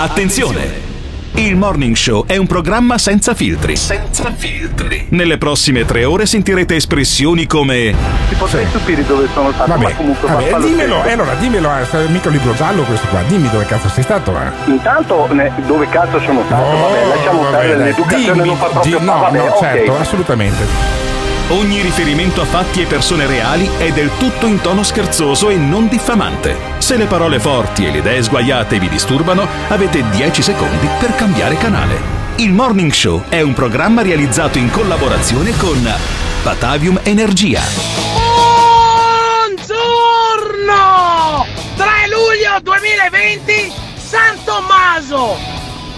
Attenzione! Il Morning Show è un programma senza filtri. Senza filtri. Nelle prossime 3 ore sentirete espressioni come... Ti potrei stupire dove sono stato, vabbè, ma comunque... Vabbè, dimmelo, allora, dimmelo, mica libro giallo questo qua, dimmi dove cazzo sei stato, eh. Intanto, dove cazzo sono stato, vabbè, lasciamo stare, l'educazione dimmi, non fa proprio... certo, okay. Assolutamente. Ogni riferimento a fatti e persone reali è del tutto in tono scherzoso e non diffamante. Se le parole forti e le idee sguaiate vi disturbano, avete 10 secondi per cambiare canale. Il Morning Show è un programma realizzato in collaborazione con Patavium Energia. Buongiorno! 3 luglio 2020, San Tommaso!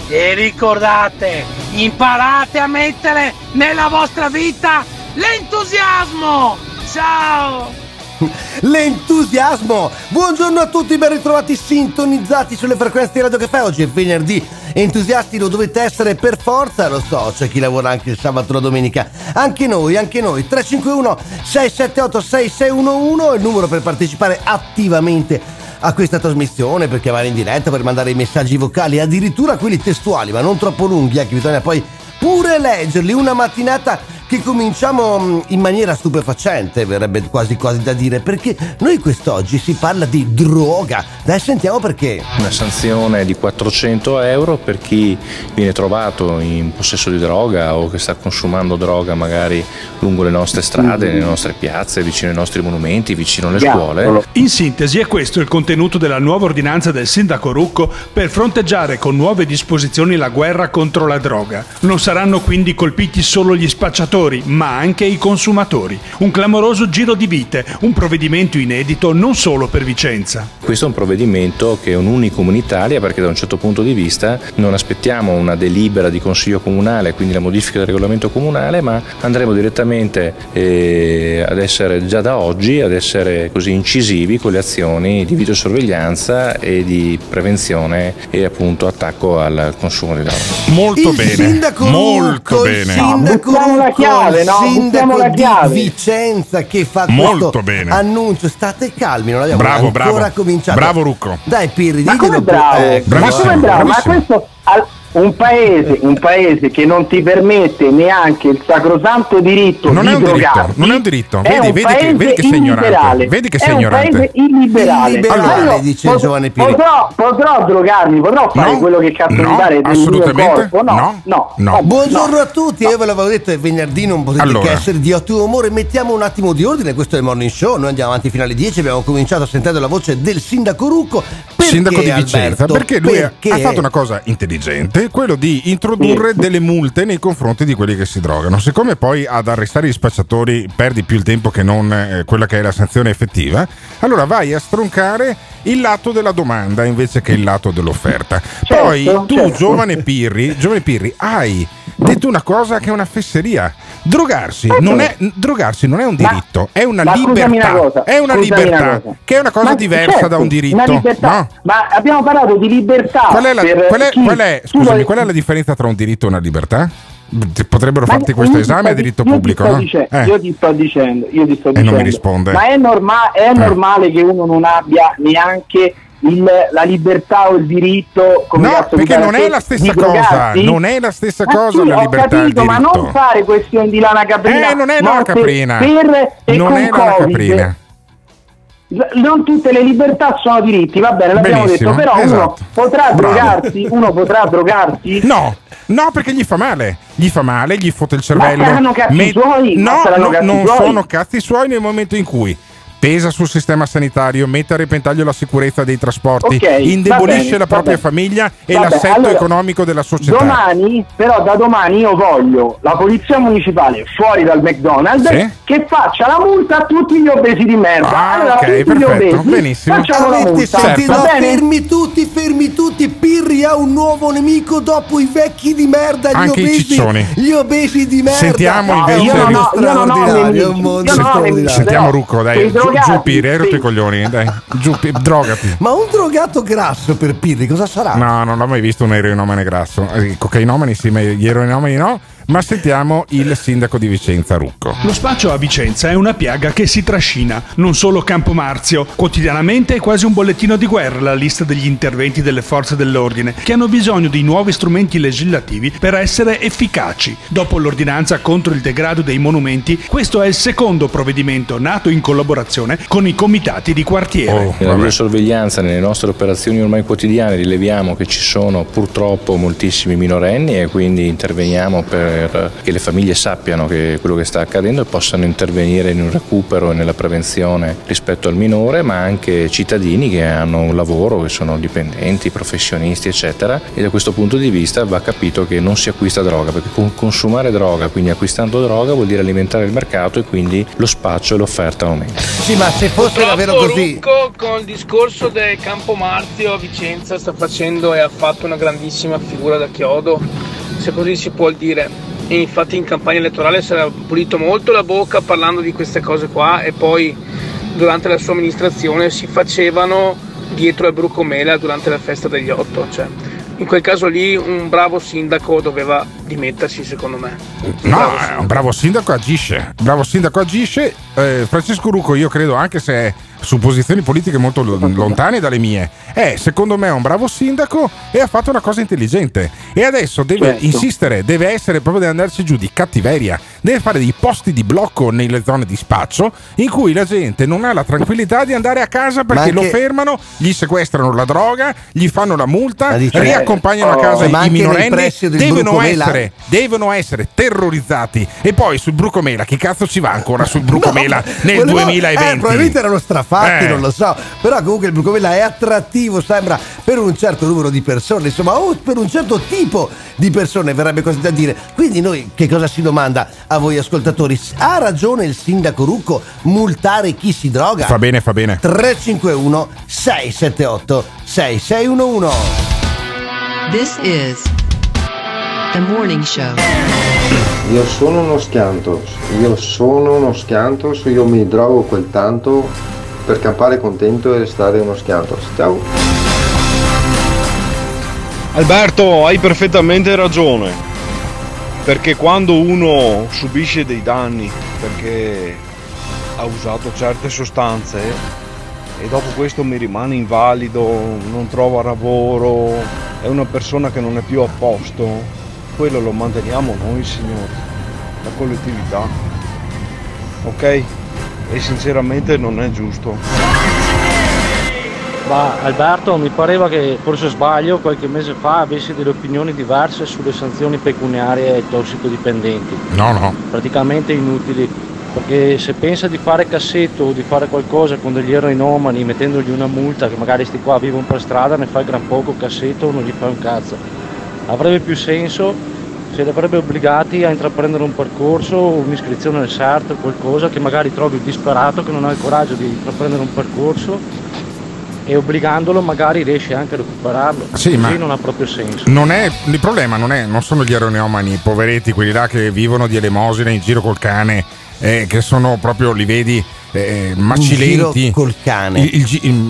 E ricordate, imparate a mettere nella vostra vita... l'entusiasmo! Ciao! L'entusiasmo! Buongiorno a tutti, ben ritrovati sintonizzati sulle frequenze di Radio Cafe. Oggi è venerdì, entusiasti lo dovete essere per forza, lo so, c'è chi lavora anche il sabato e la domenica. Anche noi. 351-678-6611 è il numero per partecipare attivamente a questa trasmissione, per chiamare in diretta, per mandare i messaggi vocali, addirittura quelli testuali, ma non troppo lunghi, anche bisogna poi pure leggerli. Una mattinata che cominciamo in maniera stupefacente, verrebbe quasi da dire, perché noi quest'oggi si parla di droga. Dai, sentiamo perché. Una sanzione di 400 euro per chi viene trovato in possesso di droga o che sta consumando droga magari lungo le nostre strade, nelle nostre piazze, vicino ai nostri monumenti, vicino alle scuole. In sintesi è questo il contenuto della nuova ordinanza del sindaco Rucco per fronteggiare con nuove disposizioni la guerra contro la droga. Non saranno quindi colpiti solo gli spacciatori, ma anche i consumatori. Un clamoroso giro di vite, un provvedimento inedito non solo per Vicenza. Questo è un provvedimento che è un unicum in Italia, perché da un certo punto di vista non aspettiamo una delibera di Consiglio Comunale, quindi la modifica del regolamento comunale, ma andremo direttamente ad essere già da oggi, ad essere così incisivi con le azioni di videosorveglianza e di prevenzione e appunto attacco al consumo di droga. Molto bene. Il sindaco di Vicenza che fa questo annuncio. State calmi, non abbiamo ancora cominciato. Bravo Rucco. Dai Pirri, ma come bravo? Bravissimo. Ma questo un paese che non ti permette neanche il sacrosanto diritto non di drogarti. Non è un diritto. Vedi che sei ignorante. È un paese illiberale. Allora, dice il giovane Piri. Potrò drogarmi, potrò fare quello che cazzo mi pare del mio corpo. No. Buongiorno a tutti. Io ve l'avevo detto, è venerdì, non potete che essere di ottimo umore. Mettiamo un attimo di ordine, questo è il Morning Show. Noi andiamo avanti fino alle 10. Abbiamo cominciato sentendo la voce del sindaco Rucco, sindaco di Vicenza, perché lui ha fatto una cosa intelligente, quello di introdurre delle multe nei confronti di quelli che si drogano. Siccome poi ad arrestare gli spacciatori perdi più il tempo che non quella che è la sanzione effettiva, allora vai a stroncare il lato della domanda invece che il lato dell'offerta. Poi tu. Giovane Pirri, hai detto una cosa che è una fesseria. Drogarsi non è un diritto, è una libertà. Che è una cosa diversa da un diritto. No? Ma abbiamo parlato di libertà. Qual è la differenza tra un diritto e una libertà? Potrebbero farti questo esame a diritto pubblico, no? Io ti sto dicendo. E non mi risponde. Ma è normale che uno non abbia neanche la libertà o il diritto, come perché non è la stessa cosa, sì, la libertà, capito, ma non fare questione di lana caprina, non è lana caprina. Non tutte le libertà sono diritti, va bene, l'abbiamo detto, però uno potrà drogarsi? No, perché gli fa male, gli fotte il cervello. Non sono cazzi suoi nel momento in cui pesa sul sistema sanitario, mette a repentaglio la sicurezza dei trasporti, indebolisce la propria famiglia e l'assetto economico della società. Da domani io voglio la polizia municipale fuori dal McDonald's che faccia la multa a tutti gli obesi di merda. Benissimo. Avete sentito? Fermi tutti, Pirri ha un nuovo nemico dopo i vecchi di merda, gli obesi di merda. Sentiamo invece sentiamo Rucco, dai. Giù Pirri, hai rotto i coglioni, dai. Drogati. Ma un drogato grasso per Pirri cosa sarà? No, non l'ho mai visto un eroinomane grasso. I cocainomani sì, ma gli eroinomani no. Ma sentiamo il sindaco di Vicenza, Rucco. Lo spaccio a Vicenza è una piaga che si trascina, non solo Campo Marzio. Quotidianamente è quasi un bollettino di guerra la lista degli interventi delle forze dell'ordine, che hanno bisogno di nuovi strumenti legislativi per essere efficaci. Dopo l'ordinanza contro il degrado dei monumenti, questo è il secondo provvedimento nato in collaborazione con i comitati di quartiere. Nella videosorveglianza, nelle nostre operazioni ormai quotidiane, rileviamo che ci sono purtroppo moltissimi minorenni e quindi interveniamo perché le famiglie sappiano che quello che sta accadendo e possano intervenire in un recupero e nella prevenzione rispetto al minore, ma anche cittadini che hanno un lavoro, che sono dipendenti, professionisti, eccetera. E da questo punto di vista va capito che non si acquista droga, perché consumare droga, quindi acquistando droga, vuol dire alimentare il mercato e quindi lo spaccio e l'offerta aumenta. Sì, ma se fosse purtroppo davvero così. Rucco, con il discorso del Campo Marzio a Vicenza, sta facendo e ha fatto una grandissima figura da chiodo, se così si può dire. E infatti in campagna elettorale si era pulito molto la bocca parlando di queste cose qua, e poi durante la sua amministrazione si facevano dietro a Brucomela durante la festa degli 8, cioè in quel caso lì un bravo sindaco doveva dimettersi, secondo me. Un bravo sindaco agisce, Francesco Rucco, io credo, anche se su posizioni politiche molto lontane dalle mie, secondo me è un bravo sindaco e ha fatto una cosa intelligente, e adesso deve insistere, deve essere proprio, deve andarci giù di cattiveria, deve fare dei posti di blocco nelle zone di spaccio in cui la gente non ha la tranquillità di andare a casa, perché anche lo fermano, gli sequestrano la droga, gli fanno la multa, riaccompagnano a casa i minorenni, devono essere terrorizzati. E poi sul Brucomela chi cazzo ci va ancora sul Brucomela nel 2020? Probabilmente erano strafatti. Non lo so, però comunque il Brucomela è attrattivo, sembra, per un certo numero di persone, insomma, o per un certo tipo di persone, verrebbe così da dire. Quindi noi che cosa si domanda a voi ascoltatori? Ha ragione il sindaco Rucco, multare chi si droga? Fa bene. 351 678 6611. This is the morning show. Io sono uno schianto, io mi drogo quel tanto per campare contento e restare uno schianto. Ciao. Alberto, hai perfettamente ragione, perché quando uno subisce dei danni perché ha usato certe sostanze e dopo questo mi rimane invalido, non trova lavoro, è una persona che non è più a posto, quello lo manteniamo noi, signori, la collettività, ok? E sinceramente non è giusto. Ma Alberto, mi pareva che, forse sbaglio, qualche mese fa avessi delle opinioni diverse sulle sanzioni pecuniarie ai tossicodipendenti. No. Praticamente inutili, perché se pensa di fare cassetto o di fare qualcosa con degli eroinomani mettendogli una multa, che magari sti qua vivono per strada, ne fai gran poco cassetto, non gli fai un cazzo. Avrebbe più senso se li avrebbe obbligati a intraprendere un percorso, un'iscrizione al SART o qualcosa, che magari trovi il disperato che non ha il coraggio di intraprendere un percorso, e obbligandolo magari riesce anche a recuperarlo. Sì, ma non ha proprio senso. Il problema non sono gli eroinomani, i poveretti, quelli là che vivono di elemosina in giro col cane, che sono proprio, li vedi, macilenti col cane,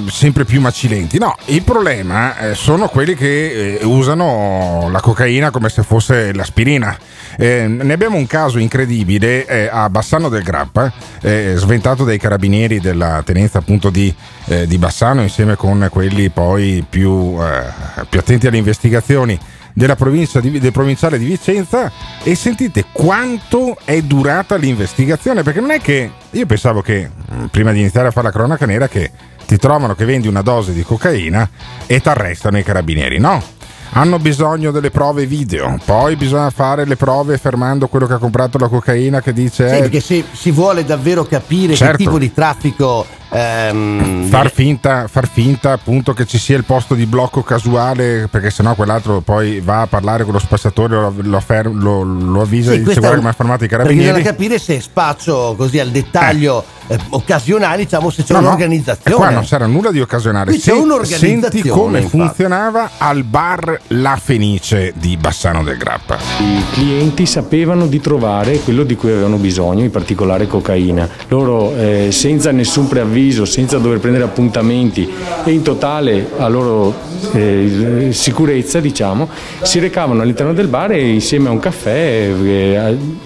sempre più macilenti. No, il problema sono quelli che usano la cocaina come se fosse l'aspirina. Ne abbiamo un caso incredibile a Bassano del Grappa, sventato dai carabinieri della tenenza appunto di Bassano, insieme con quelli poi più attenti alle investigazioni della provincia del provinciale di Vicenza. E sentite quanto è durata l'investigazione, perché non è che io pensavo, che prima di iniziare a fare la cronaca nera, che ti trovano che vendi una dose di cocaina e ti arrestano i carabinieri. No, hanno bisogno delle prove video, poi bisogna fare le prove fermando quello che ha comprato la cocaina, che dice perché se si vuole davvero capire, certo, che tipo di traffico, far finta appunto che ci sia il posto di blocco casuale, perché sennò quell'altro poi va a parlare con lo spacciatore, lo avvisa, e dice guarda che mi ha fermato i carabinieri. Perché bisogna capire se spaccio così al dettaglio occasionale, diciamo, se c'è un'organizzazione. Qua non c'era nulla di occasionale, c'è un'organizzazione. Senti come funzionava al bar La Fenice di Bassano del Grappa. I clienti sapevano di trovare quello di cui avevano bisogno, in particolare cocaina. Loro senza nessun preavviso Treviso senza dover prendere appuntamenti e in totale a loro sicurezza, diciamo, si recavano all'interno del bar e insieme a un caffè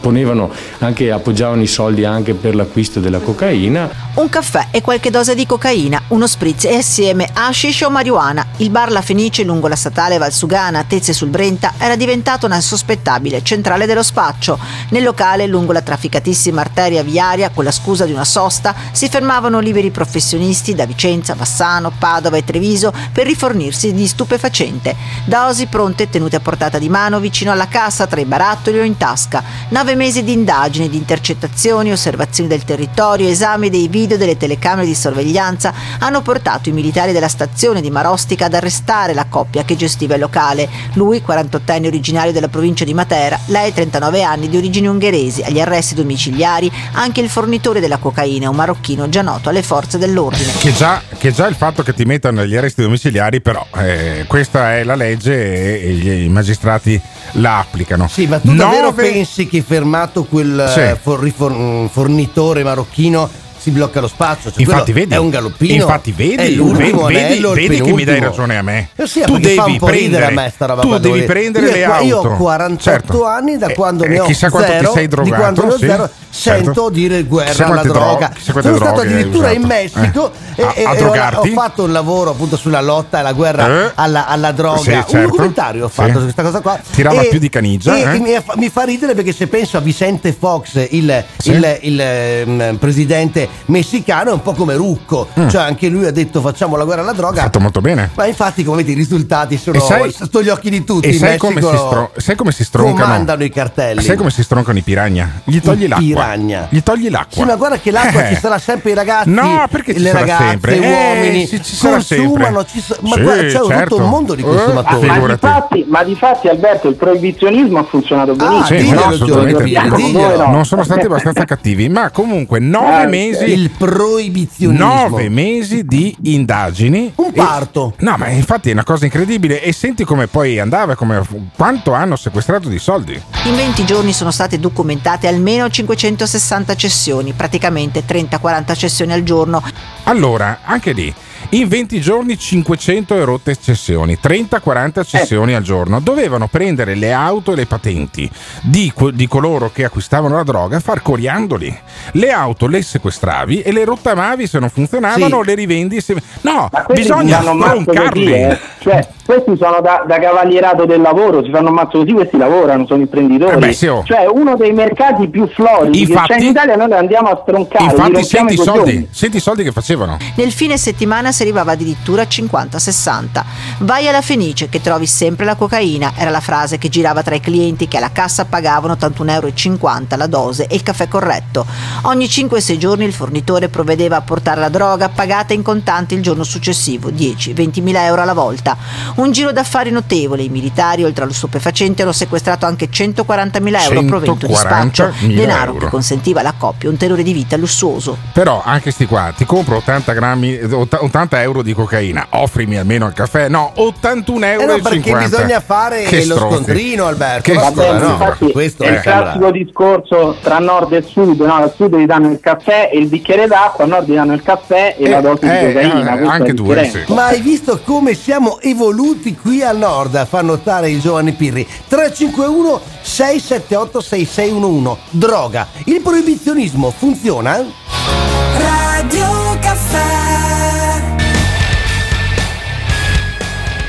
ponevano anche, appoggiavano i soldi anche per l'acquisto della cocaina. Un caffè e qualche dose di cocaina, uno spritz e assieme hashish o marijuana. Il bar La Fenice lungo la statale Valsugana, Tezze sul Brenta, era diventato una sospettabile centrale dello spaccio. Nel locale lungo la trafficatissima arteria viaria, con la scusa di una sosta, si fermavano liberi professionisti da Vicenza, Bassano, Padova e Treviso per rifornirsi di stupefacente. Dosi pronte e tenute a portata di mano vicino alla cassa, tra i barattoli o in tasca. 9 mesi di indagini, di intercettazioni, osservazioni del territorio, esame dei video delle telecamere di sorveglianza hanno portato i militari della stazione di Marostica ad arrestare la coppia che gestiva il locale. Lui, 48enne originario della provincia di Matera, lei 39 anni di origini ungheresi. Agli arresti domiciliari anche il fornitore della cocaina, un marocchino già noto alle forze dell'ordine. Che già il fatto che ti mettano agli arresti domiciliari, però questa è la legge e i magistrati la applicano. Sì, ma tu davvero pensi che fermato quel fornitore marocchino si blocca lo spazio? Cioè, infatti vedi, è un galoppino. Infatti vedi che mi dai ragione a me. Tu devi prendere a me sta roba. Tu devi prendere le auto. Io ho 48 anni da quando ne ho chissà quanto zero, ti sei drogato, di quando ne ho zero, sento dire guerra alla droga. Sono stato addirittura in Messico a drogarti. Ho fatto un lavoro appunto sulla lotta e la guerra alla droga. Sì, certo. Un documentario ho fatto su questa cosa qua. Tirava più di Caniggia. Mi fa ridere perché se penso a Vicente Fox, il presidente messicano, è un po' come Rucco, cioè anche lui ha detto facciamo la guerra alla droga, ha fatto molto bene, ma infatti come vedi i risultati sono sotto gli occhi di tutti. E sai come si stroncano, comandano i cartelli, sai come si stroncano i piragna, gli togli l'acqua. Sì, ma guarda che l'acqua ci sarà sempre, i ragazzi, no, perché ci le sarà ragazze, sempre gli uomini ci consumano, ma guarda, c'è tutto un mondo di consumatori. Ma difatti Alberto, il proibizionismo ha funzionato benissimo, non sono stati abbastanza cattivi. Ma comunque 9 mesi il proibizionismo, 9 mesi di indagini, un parto. No, ma infatti è una cosa incredibile. E senti come poi andava, come quanto hanno sequestrato di soldi. In 20 giorni sono state documentate almeno 560 cessioni, praticamente 30-40 cessioni al giorno. Allora, anche lì in 20 giorni 500 e rotte cessioni, 30-40 cessioni al giorno. Dovevano prendere le auto e le patenti di coloro che acquistavano la droga, far coriandoli. Le auto le sequestravi e le rottamavi, se non funzionavano le rivendi. No, bisogna stroncarli. Cioè, questi sono da cavalierato del lavoro, si fanno ammazzo così, questi lavorano, sono imprenditori. Cioè, uno dei mercati più floridi infatti, che c'è in Italia, noi andiamo a stroncare. Infatti senti i soldi che facevano. Nel fine settimana si arrivava addirittura a 50-60. Vai alla Fenice che trovi sempre la cocaina, era la frase che girava tra i clienti che alla cassa pagavano 81,50 € la dose e il caffè corretto. Ogni 5-6 giorni il fornitore provvedeva a portare la droga pagata in contanti il giorno successivo, 10-20.000 € alla volta. Un giro d'affari notevole. I militari, oltre allo stupefacente, hanno sequestrato anche 140.000 € provento di spaccio, denaro che consentiva alla coppia un tenore di vita lussuoso. Però anche sti qua, ti compro 80 € di cocaina, offrimi almeno il caffè. No, 81,50 €. No, perché bisogna fare lo scontrino, Alberto. Questo è il classico discorso tra nord e sud. No, al sud gli danno il caffè e il bicchiere d'acqua, al nord gli danno il caffè e la dose di cocaina. Anche due, ma hai visto come siamo evoluti qui al nord, a far notare il Giovanni Pirri. 351-678-6611. Droga, il proibizionismo funziona? Radio Caffè.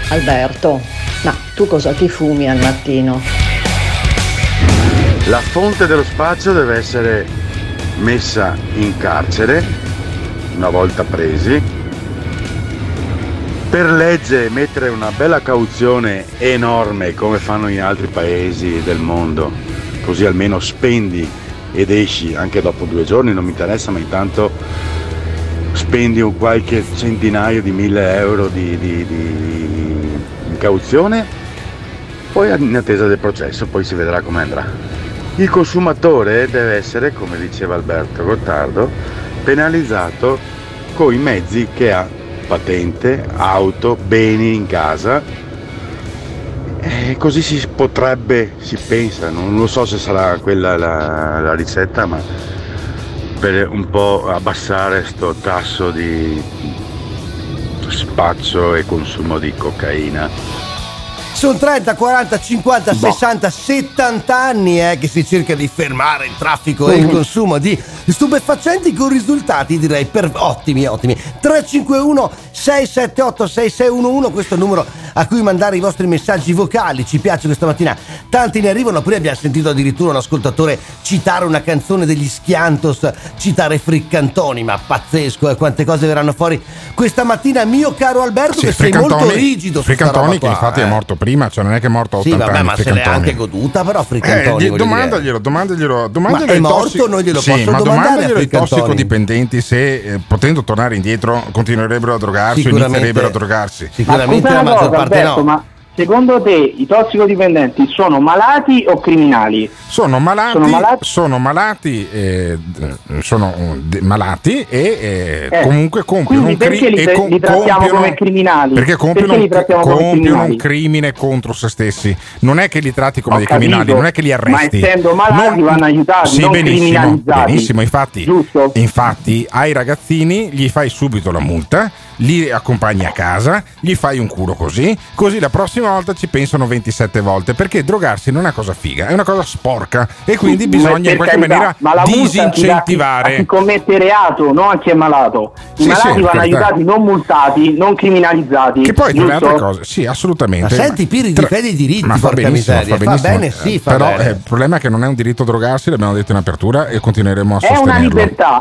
Alberto, ma tu cosa ti fumi al mattino? La fonte dello spaccio deve essere messa in carcere una volta presi. Per legge mettere una bella cauzione enorme come fanno in altri paesi del mondo, così almeno spendi ed esci anche dopo 2 giorni, non mi interessa, ma intanto spendi un qualche centinaio di 1.000 € di cauzione, poi in attesa del processo, poi si vedrà come andrà. Il consumatore deve essere, come diceva Alberto Gottardo, penalizzato coi mezzi che ha: patente, auto, beni in casa, e così si potrebbe, si pensa, non lo so se sarà quella la ricetta, ma per un po' abbassare sto tasso di spaccio e consumo di cocaina. Sono 30, 40, 50, 60, 70 anni che si cerca di fermare il traffico e il consumo di stupefacenti con risultati direi ottimi. 351-678-6611, questo è il numero a cui mandare i vostri messaggi vocali. Ci piace questa mattina, tanti ne arrivano. Poi abbiamo sentito addirittura un ascoltatore citare una canzone degli Schiantos, citare Friccantoni, ma pazzesco, quante cose verranno fuori questa mattina, mio caro Alberto, sì, che sei molto rigido. Friccantoni che infatti è morto prima, cioè non è che è morto a 80 anni. Sì, vabbè, ma se l'è anche goduta però Friccantoni. Domandaglielo. Ma è morto, noi glielo possono domandare ai tossicodipendenti se potendo tornare indietro continuerebbero a drogarsi, inizierebbero a drogarsi. Sicuramente la maggior parte no. Ma secondo te i tossicodipendenti sono malati o criminali? Sono malati e comunque compiono un compiono un crimine contro se stessi. Non è che li tratti come dei criminali, non è che li arresti. Ma essendo malati vanno aiutati, sì, non criminalizzati. Benissimo, infatti ai ragazzini gli fai subito la multa, li accompagni a casa, gli fai un culo così la prossima volta ci pensano 27 volte, perché drogarsi non è una cosa figa, è una cosa sporca e quindi bisogna in qualche maniera disincentivare. Ma chi commette reato, non a chi è malato. I malati vanno aiutati, non multati, non criminalizzati. Che poi tra le altre cose, sì, assolutamente. Ma senti, Piri, difende i diritti, ma fa bene. Il problema è che non è un diritto drogarsi, l'abbiamo detto in apertura e continueremo a sostenerlo.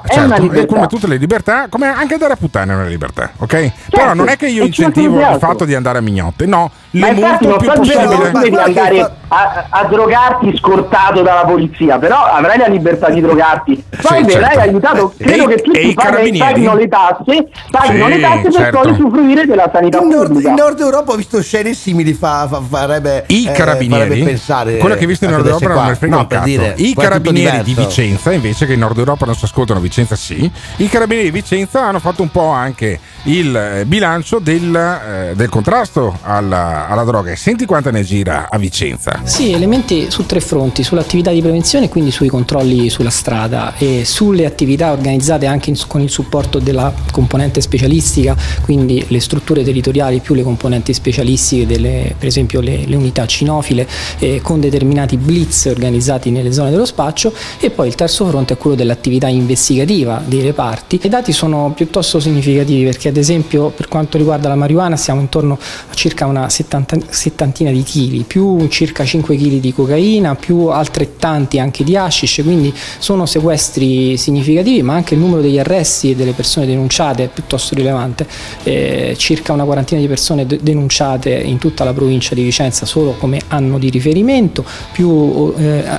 È una libertà. E come tutte le libertà, come anche andare a puttane è una libertà. Ok? Certo, però non è che io incentivo il fatto di andare a mignotte, no, le multo più possibile. Non devi andare a drogarti scortato dalla polizia, però avrai la libertà di drogarti. Poi verrai aiutato, credo che tutti paghino le tasse per poi usufruire della sanità pubblica. In Nord Europa ho visto scene simili, farebbe i carabinieri, pensare quella che hai visto in Nord Europa non me frega un cazzo. I carabinieri di Vicenza, invece, che in Nord Europa non si ascoltano, Vicenza sì, i carabinieri di Vicenza hanno fatto un po' anche il bilancio del contrasto alla droga, e senti quanta ne gira a Vicenza. Sì, elementi su tre fronti: sull'attività di prevenzione, quindi sui controlli sulla strada, e sulle attività organizzate anche con il supporto della componente specialistica, quindi le strutture territoriali più le componenti specialistiche per esempio le unità cinofile, con determinati blitz organizzati nelle zone dello spaccio. E poi il terzo fronte è quello dell'attività investigativa dei reparti. I dati sono piuttosto significativi, perché ad esempio per quanto riguarda la marijuana siamo intorno a circa una settantina di chili, più circa 5 chili di cocaina, più altrettanti anche di hashish, quindi sono sequestri significativi, ma anche il numero degli arresti e delle persone denunciate è piuttosto rilevante, circa una quarantina di persone denunciate in tutta la provincia di Vicenza solo come anno di riferimento, più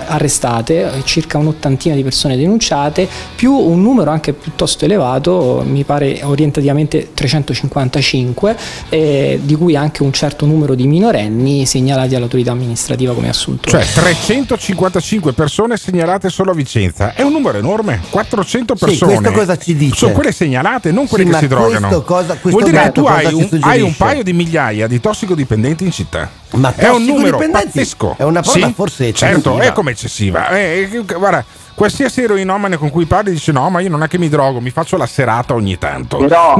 arrestate, circa un'ottantina di persone denunciate, più un numero anche piuttosto elevato, mi pare orientativamente 355, di cui anche un certo numero di minorenni segnalati all'autorità amministrativa come assunto. Cioè 355 persone segnalate solo a Vicenza, è un numero enorme, 400 persone. Sì, questo cosa ci dice? Sono quelle segnalate, non quelle che si drogano. Vuol dire che tu hai un paio di migliaia di tossicodipendenti in città. Ma è un numero pazzesco. È una parola forse eccessiva. Certo, è come eccessiva. Guarda, qualsiasi eroinomane con cui parli dice: no, ma io non è che mi drogo, mi faccio la serata ogni tanto. Però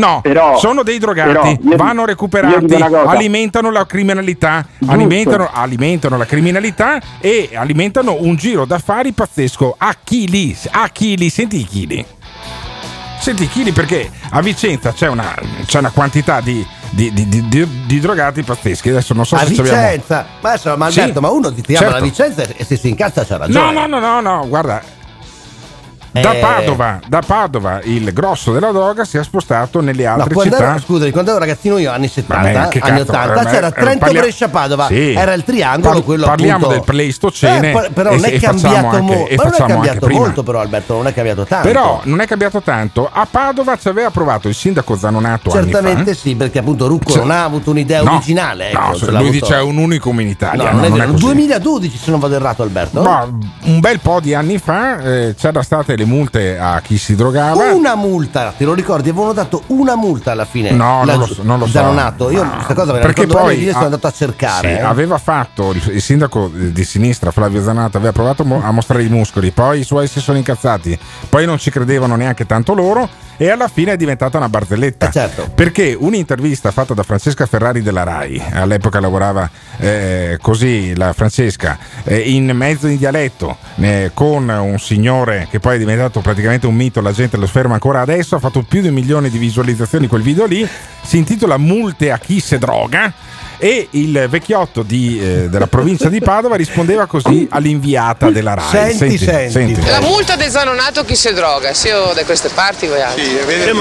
sono dei drogati, vanno recuperati, alimentano la criminalità e alimentano un giro d'affari pazzesco. Senti i chili, perché a Vicenza c'è una quantità di drogati pazzeschi. Adesso non so a se Vicenza abbiamo... ma uno ti chiama la Vicenza e se si incazza c'ha ragione. No, guarda, da Padova il grosso della droga si è spostato nelle altre città. Quando ero ragazzino io, anni 70, anni 80, c'era Trento, Brescia, Padova, sì. Era il triangolo, quello parliamo appunto, del Pleistocene, però non è cambiato molto. Però Alberto non è cambiato tanto. A Padova ci aveva provato il sindaco Zanonato certamente anni fa. Sì, perché appunto Rucco non ha avuto un'idea originale, lui dice è un unicum in Italia. Nel 2012, se non vado errato Alberto, un bel po' di anni fa c'era stata multe a chi si drogava. Una multa, te lo ricordi? Avevano dato una multa alla fine. No, non lo so. Zanonato. Io questa cosa me la ricordo male, io sono andato a cercare. Sì, aveva fatto il sindaco di sinistra, Flavio Zanato, aveva provato a mostrare i muscoli, poi i suoi si sono incazzati, poi non ci credevano neanche tanto loro e alla fine è diventata una barzelletta. Certo. Perché un'intervista fatta da Francesca Ferrari della Rai, all'epoca lavorava così la Francesca, in mezzo in dialetto, con un signore che poi è diventato praticamente un mito, la gente lo ferma ancora adesso, ha fatto più di 1 milione di visualizzazioni quel video lì, si intitola Multe a chi se droga, e il vecchiotto della provincia di Padova rispondeva così all'inviata della Rai. Senti. La multa del Zanonato chi se droga, se io da queste parti voi altri. Sì, io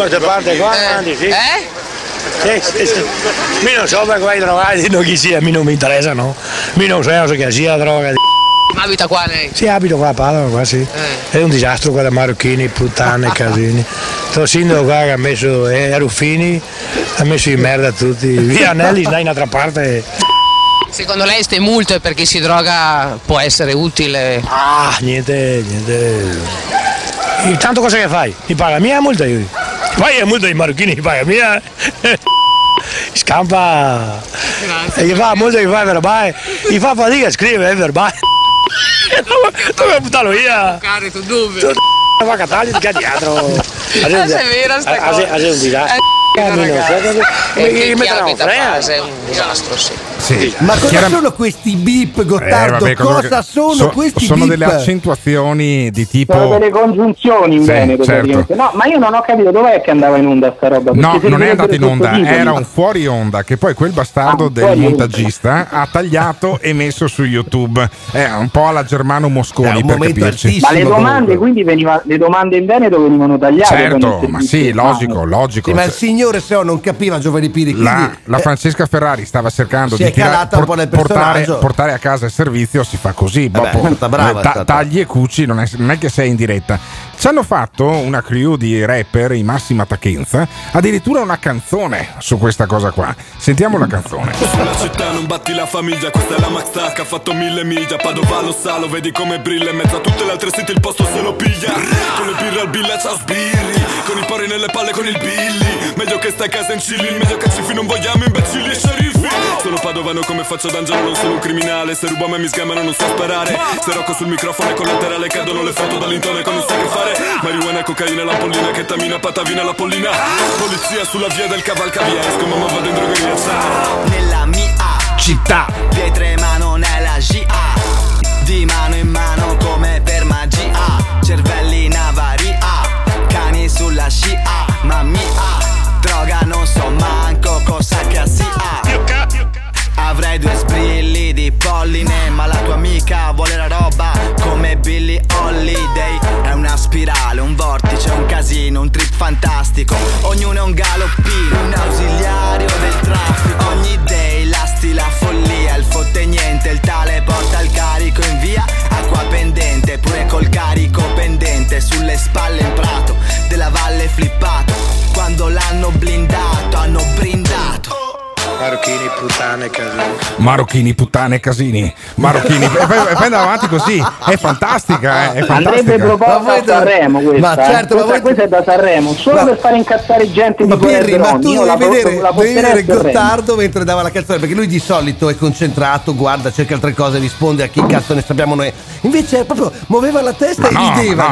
non so per quali drogati, non chi sia, mi non mi interessa, no? Mi non so che sia droga di... Ma abita qua lei? Sì, abito qua a Padova, qua sì. È un disastro qua da marocchini, puttane, casini. Sto sindaco qua che ha messo Ruffini, ha messo in merda tutti. Via Anelli dai in altra parte. Secondo lei ste multe per chi si droga può essere utile? Ah, niente. Intanto cosa che fai? Ti paga mia multa io? Poi è multa dei marocchini, ti paga mia. Scampa. E gli fa multa, gli fa verbale. Gli fa fatica a scrivere il verbale. Dove buttalo via? Carico, dove? Tu va catali di dietro. Ma se vera sta cosa. Ha un disastro. È un disastro, sì. Ma cosa sono questi beep, Gottardo? Cosa sono questi beep? Sono delle accentuazioni di tipo, sono delle congiunzioni in Veneto, certo. No, ma io non ho capito dov'è che andava in onda sta roba. No, non è andata in onda, era un fuori onda che poi quel bastardo del montagista ha tagliato e messo su YouTube. È un po' alla Germano Mosconi, per capirci. Ma le domande quindi le domande in Veneto venivano tagliate. Certo, ma sì, logico. Ma il signore se no non capiva Giovanni Piri, quindi la Francesca Ferrari stava cercando di portare a casa il servizio, si fa così, tagli e cuci, non è che sei in diretta. Ci hanno fatto una crew di rapper in massima tacenza, addirittura una canzone su questa cosa qua. Sentiamo la canzone. La città non batti la famiglia, questa è la Maxac, ha fatto 1000 miglia, Padova lo sa, lo vedi come brilla, in mezzo a tutte le altre city il posto se lo piglia, con le birre al billa ciao sbirri, con i pari nelle palle con il billy, meglio che stai a casa in chilling, meglio che ci fi non vogliamo imbecilli e sceriffi. Sono padovano come faccio d'angelo, non sono un criminale, se rubo a me mi sgamano non so sparare, se rocco sul microfono e collaterale cadono le foto dall'intone con un sacco fare. Marijuana, cocaina, la pollina, ketamina, patavina, la pollina. Polizia sulla via del cavalcavia, esco mamma va dentro che rialza. Nella mia città pietre ma non è la GA, di mano in mano come per magia, cervelli in avaria, cani sulla scia, mamma mia, droga non so manco cosa che sia. Avrei 2 sbrilli di polline, ma la tua amica vuole la roba come Billie Holiday. È una spirale, un vortice, un casino, un trip fantastico. Ognuno è un galoppino, un ausiliario del traffico. Ogni day lasti la follia, il fotte niente, il tale porta il carico in via. Acqua pendente, pure col carico pendente, sulle spalle in Prato della Valle flippato. Quando l'hanno blindato, hanno brindato. Marocchini, puttane, casini. E poi davanti così. È fantastica, è fantastica. Andrebbe proposta da Sanremo questa. Ma certo, questa è da Sanremo. Solo per fare incazzare gente. Ma Pirri, ma tu devi vedere Gottardo mentre dava la canzone, perché lui di solito è concentrato, guarda, cerca altre cose, risponde a chi cazzo ne sappiamo noi. Invece proprio muoveva la testa e rideva.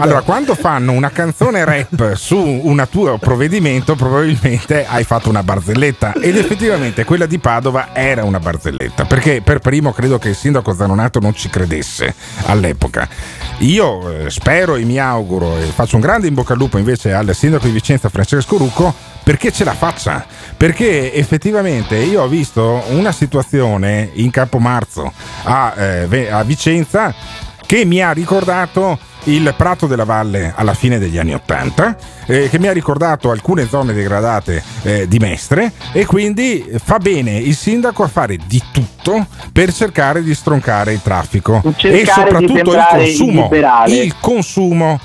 Allora, quando fanno una canzone rap su un tuo provvedimento, probabilmente hai fatto una barzelletta. Ed effettivamente quella di Padova era una barzelletta, perché per primo credo che il sindaco Zanonato non ci credesse all'epoca. Io spero e mi auguro e faccio un grande in bocca al lupo invece al sindaco di Vicenza Francesco Rucco, perché ce la faccia, perché effettivamente io ho visto una situazione in Campo Marzio a Vicenza che mi ha ricordato il Prato della Valle alla fine degli anni '80, che mi ha ricordato alcune zone degradate di Mestre, e quindi fa bene il sindaco a fare di tutto per cercare di stroncare il traffico e soprattutto il consumo.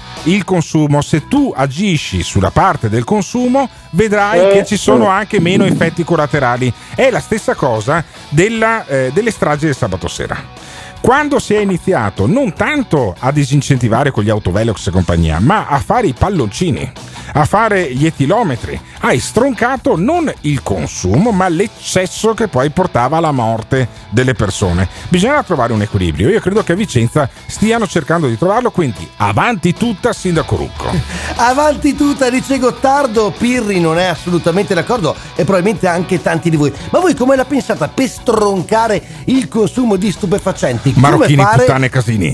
Se tu agisci sulla parte del consumo vedrai che ci sono anche meno effetti collaterali. È la stessa cosa delle stragi del sabato sera. quando si è iniziato non tanto a disincentivare con gli autovelox e compagnia, ma a fare i palloncini, a fare gli etilometri, hai stroncato non il consumo ma l'eccesso che poi portava alla morte delle persone. Bisognerà trovare un equilibrio, io credo che a Vicenza stiano cercando di trovarlo, quindi avanti tutta, sindaco Rucco. Avanti tutta, dice Gottardo. Pirri non è assolutamente d'accordo e probabilmente anche tanti di voi. Ma voi come la pensate per stroncare il consumo di stupefacenti? Marocchini, puttane, casini.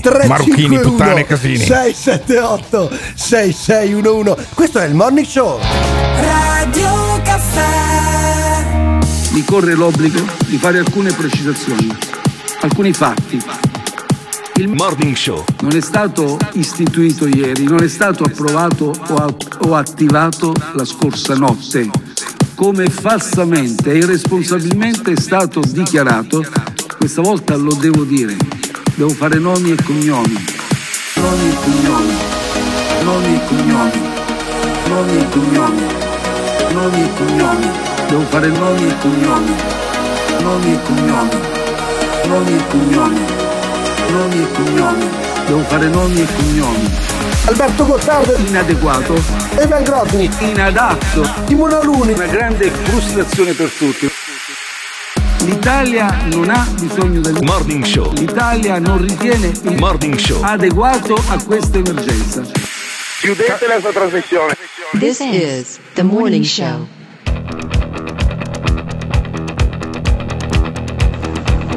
678 6611. Questo è il Morning Show Radio Caffè. Mi corre l'obbligo di fare alcune precisazioni, alcuni fatti. Il Morning Show non è stato istituito ieri, non è stato approvato o attivato la scorsa notte, come falsamente e irresponsabilmente è stato dichiarato. Questa volta lo devo dire, devo fare nomi e cognomi, nomi e cognomi, nomi e cognomi, nomi e cognomi, nomi e cognomi, devo fare nomi e cognomi, nomi e cognomi, nomi e cognomi, nomi e cognomi, devo fare nomi e cognomi. Alberto Gottardo, inadeguato. Evan Grotni, inadatto. Simona Luni, una grande frustrazione per tutti. L'Italia non ha bisogno del Morning Show. L'Italia non ritiene il Morning Show adeguato a questa emergenza. Chiudete la sua trasmissione. This is the Morning Show.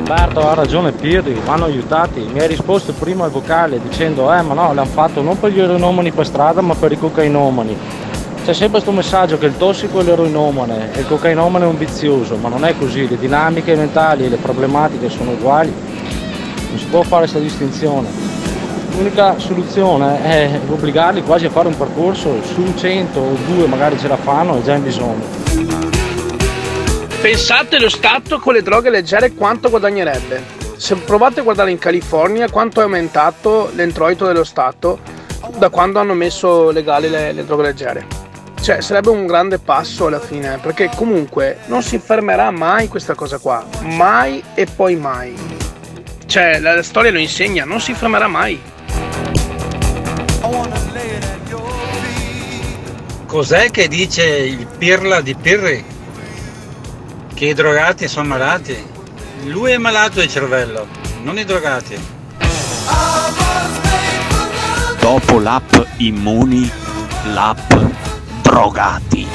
Alberto, ha ragione Pirri, vanno aiutati. Mi hai risposto prima al vocale dicendo ma no, l'hanno fatto non per gli eroinomani per strada ma per i cocainomani. C'è sempre questo messaggio che il tossico è l'eroinomane e il cocainomane è un vizioso, ma non è così, le dinamiche mentali e le problematiche sono uguali, non si può fare questa distinzione. L'unica soluzione è obbligarli quasi a fare un percorso, su 100 o 2 magari ce la fanno, è già in bisogno. Pensate lo Stato con le droghe leggere quanto guadagnerebbe. Se provate a guardare in California quanto è aumentato l'introito dello Stato da quando hanno messo legali le droghe leggere. Cioè sarebbe un grande passo alla fine, perché comunque non si fermerà mai questa cosa qua, mai e poi mai. Cioè la storia lo insegna, non si fermerà mai. Cos'è che dice il pirla di Pirri? Che i drogati sono malati. Lui è malato di cervello, non i drogati. Dopo l'app Immuni, l'app Drogati.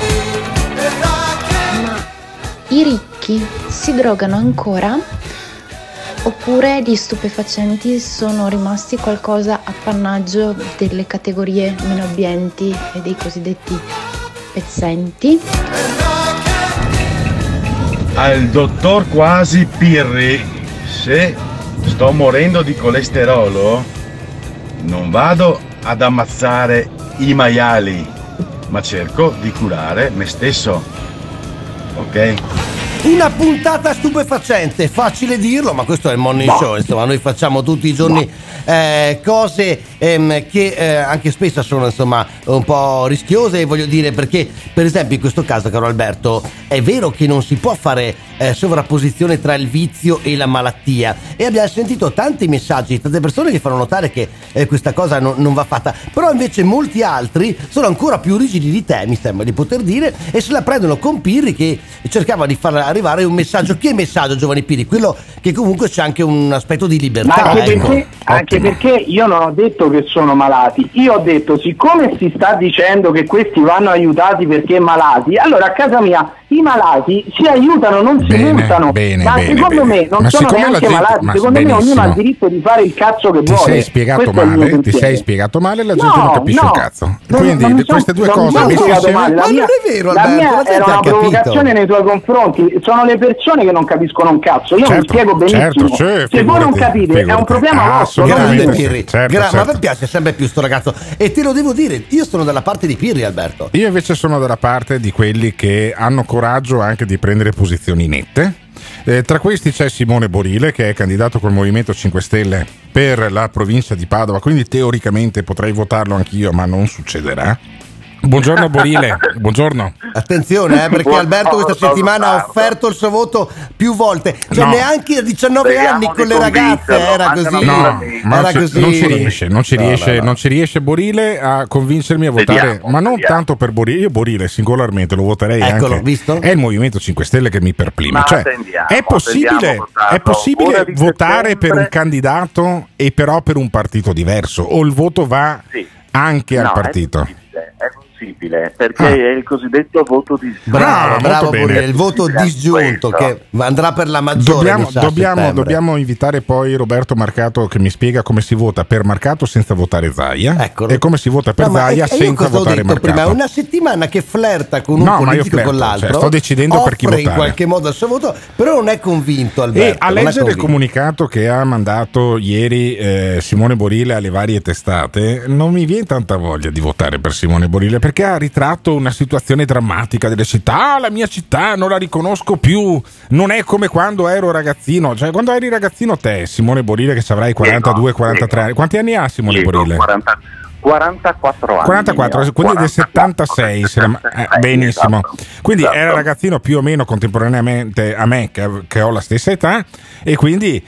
Ma i ricchi si drogano ancora? Oppure gli stupefacenti sono rimasti qualcosa appannaggio delle categorie meno abbienti e dei cosiddetti pezzenti? Al dottor quasi Pirri, se sto morendo di colesterolo non vado ad ammazzare i maiali, ma cerco di curare me stesso, ok? Una puntata stupefacente, facile dirlo, ma questo è il Morning Show, insomma noi facciamo tutti i giorni cose che anche spesso sono insomma un po' rischiose, voglio dire, perché per esempio in questo caso, caro Alberto, è vero che non si può fare sovrapposizione tra il vizio e la malattia, e abbiamo sentito tanti messaggi, tante persone che fanno notare che questa cosa non va fatta, però invece molti altri sono ancora più rigidi di te, mi sembra di poter dire, e se la prendono con Pirri che cercava di farla arrivare un messaggio. Che messaggio, Giovanni Piri? Quello che comunque c'è anche un aspetto di libertà, ma anche, ecco. Perché io non ho detto che sono malati, io ho detto siccome si sta dicendo che questi vanno aiutati perché malati, allora a casa mia i malati si aiutano, non si multano. Ma secondo me non sono neanche gente, malati, secondo me ognuno ha il diritto di fare il cazzo che vuole. Ti sei spiegato male, la gente non capisce un cazzo. Quindi queste due cose mi sono male. Ma non è vero, Alberto, la gente era una provocazione nei tuoi confronti, sono le persone che non capiscono un cazzo. Io mi spiego benissimo. Se voi non capite è un problema vostro. Grande Pirri. Ma mi piace sempre più sto ragazzo, e te lo devo dire, io sono dalla parte di Pirri, Alberto. Io invece sono dalla parte di quelli che hanno coraggio anche di prendere posizioni nette. Tra questi c'è Simone Borile, che è candidato col Movimento 5 Stelle per la provincia di Padova, quindi teoricamente potrei votarlo anch'io, ma non succederà. Buongiorno Borile, buongiorno. Attenzione perché Alberto questa settimana ha offerto il suo voto più volte, cioè no, neanche a 19 anni con le ragazze era così. No, era così. Non ci riesce Borile a convincermi a votare, ma non tanto per Borile, io Borile singolarmente lo voterei. Eccolo, anche, visto? È il Movimento 5 Stelle che mi perplima, cioè, è possibile votare per un candidato e però per un partito diverso, o il voto va anche al partito? È possibile perché è il cosiddetto voto disgiunto. Bravo Borile, il voto disgiunto che andrà per la maggiore. Dobbiamo invitare poi Roberto Marcato che mi spiega come si vota per Marcato senza votare Zaia. Eccolo. E come si vota per Zaia senza votare Marcato. Prima, è una settimana che flirta con un politico e con l'altro. Cioè, sto decidendo per chi votare. In qualche modo il suo voto, però non è convinto Alberto. E a leggere il comunicato che ha mandato ieri Simone Borile alle varie testate, non mi viene tanta voglia di votare per Simone Borile, perché ha ritratto una situazione drammatica delle città. La mia città non la riconosco più, non è come quando ero ragazzino. Cioè, quando eri ragazzino te, Simone Borile, che avrai 42-43 anni, quanti anni ha Simone Borile? 44 anni, quindi del 76, benissimo. Quindi era ragazzino più o meno contemporaneamente a me, che ho la stessa età, e quindi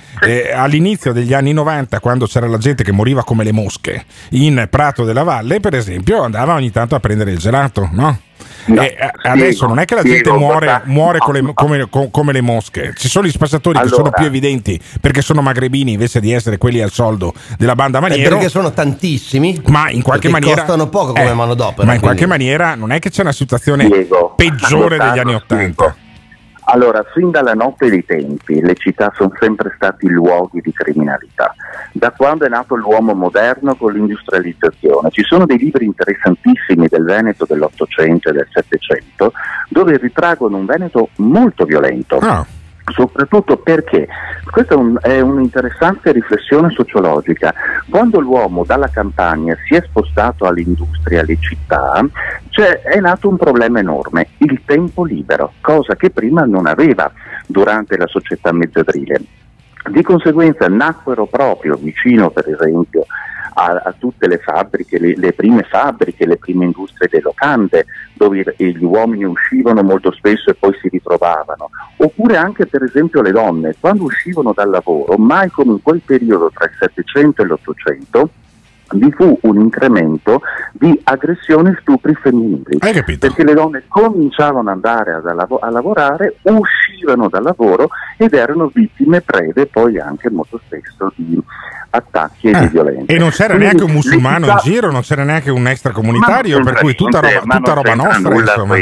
all'inizio degli anni 90, quando c'era la gente che moriva come le mosche in Prato della Valle, per esempio, andava ogni tanto a prendere il gelato, no? Adesso non è che la gente muore come le mosche. Ci sono gli spacciatori che sono più evidenti perché sono magrebini invece di essere quelli al soldo della banda maniero, perché sono tantissimi, ma in qualche maniera costano poco come manodopera, ma in qualche maniera non è che c'è una situazione peggiore degli anni 80. Allora, fin dalla notte dei tempi, le città sono sempre stati luoghi di criminalità. Da quando è nato l'uomo moderno con l'industrializzazione, ci sono dei libri interessantissimi del Veneto dell'Ottocento e del Settecento, dove ritraggono un Veneto molto violento. Soprattutto perché, questa è un'interessante riflessione sociologica, quando l'uomo dalla campagna si è spostato all'industria, alle città, è nato un problema enorme, il tempo libero, cosa che prima non aveva durante la società mezzadrile. Di conseguenza nacquero proprio vicino, per esempio, a tutte le fabbriche, le prime fabbriche, le prime industrie, delle locande, dove gli uomini uscivano molto spesso e poi si ritrovavano, oppure anche per esempio le donne, quando uscivano dal lavoro, mai come in quel periodo tra il 700 e l'800, vi fu un incremento di aggressioni e stupri femminili, perché le donne cominciavano ad andare a lavorare, uscivano dal lavoro ed erano vittime, prede poi anche molto spesso di attacchi e di violenza. E non c'era neanche un musulmano in giro, non c'era neanche un extracomunitario, per cui tutta roba nostra, insomma.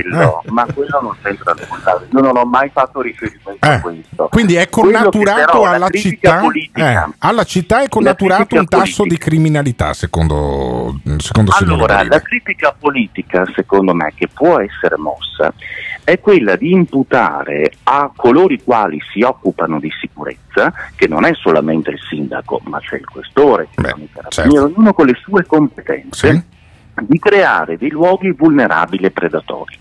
Ma quello non c'entra nulla, io non ho mai fatto riferimento a questo. Quindi è connaturato alla città, alla città è connaturato un tasso di criminalità, secondo allora, la critica politica, secondo me, che può essere mossa è quella di imputare a coloro i quali si occupano di sicurezza, che non è solamente il sindaco, ma c'è il questore, ognuno con le sue competenze, di creare dei luoghi vulnerabili e predatori.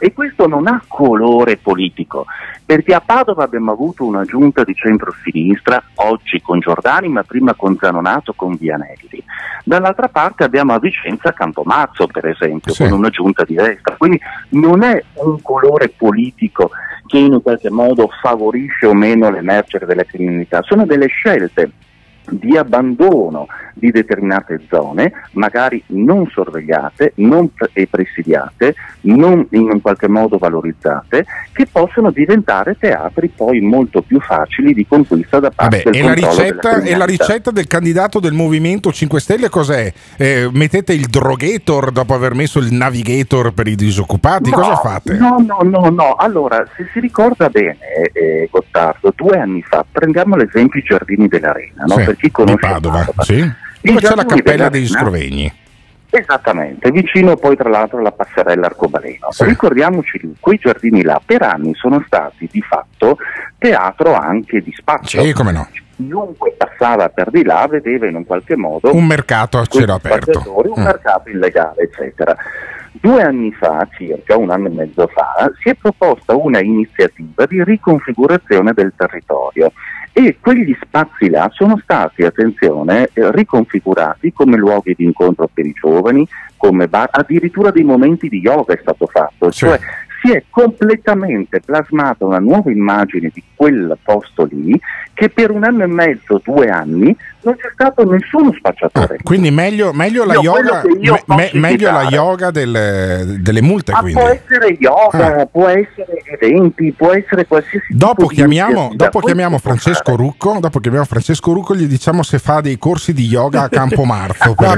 E questo non ha colore politico, perché a Padova abbiamo avuto una giunta di centro-sinistra, oggi con Giordani, ma prima con Zanonato, con Vianelli. Dall'altra parte abbiamo a Vicenza Campo Marzio, per esempio, con una giunta di destra. Quindi non è un colore politico che in qualche modo favorisce o meno l'emergere della criminalità, sono delle scelte di abbandono di determinate zone, magari non sorvegliate, non presidiate, non in un qualche modo valorizzate, che possono diventare teatri poi molto più facili di conquista da parte del controllo e la ricetta del candidato del Movimento 5 Stelle cos'è? Mettete il drogator dopo aver messo il navigator per i disoccupati? Cosa fate? No. Allora, se si ricorda bene, Gottardo, 2 anni fa, prendiamo l'esempio i Giardini dell'Arena, per chi conosce Padova. Dove c'è la cappella degli Scrovegni, esattamente vicino poi tra l'altro alla passerella Arcobaleno. Ricordiamoci, quei giardini là per anni sono stati di fatto teatro anche di spaccio. Chiunque passava per di là vedeva in un qualche modo un mercato a cielo aperto, un mercato illegale, eccetera. 2 anni fa, circa 1 anno e mezzo fa, si è proposta una iniziativa di riconfigurazione del territorio e quegli spazi là sono stati, attenzione, riconfigurati come luoghi di incontro per i giovani, come bar, addirittura dei momenti di yoga è stato fatto, sì. Cioè si è completamente plasmata una nuova immagine di quel posto lì, che per 1 anno e mezzo, 2 anni non c'è stato nessuno spacciatore. Quindi meglio la yoga, meglio la yoga delle multe. Quindi. Può essere yoga, può essere eventi, può essere qualsiasi dopo tipo chiamiamo Francesco Rucco, dopo chiamiamo Francesco Rucco e gli diciamo se fa dei corsi di yoga a Campo Marzio. No,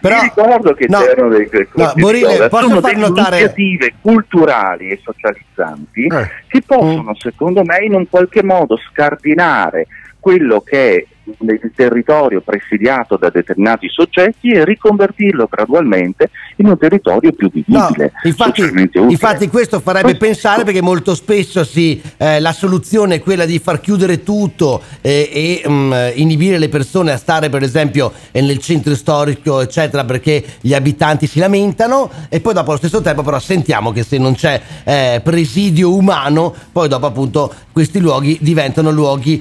però ricordo che c'erano dei corsi di yoga, sono delle iniziative culturali e socializzanti che possono, secondo me, in un qualche modo scardinare quello che è del territorio presidiato da determinati soggetti e riconvertirlo gradualmente in un territorio più vivibile. No, infatti questo farebbe pensare, perché molto spesso la soluzione è quella di far chiudere tutto e inibire le persone a stare, per esempio, nel centro storico eccetera, perché gli abitanti si lamentano, e poi dopo allo stesso tempo però sentiamo che se non c'è presidio umano, poi dopo appunto questi luoghi diventano luoghi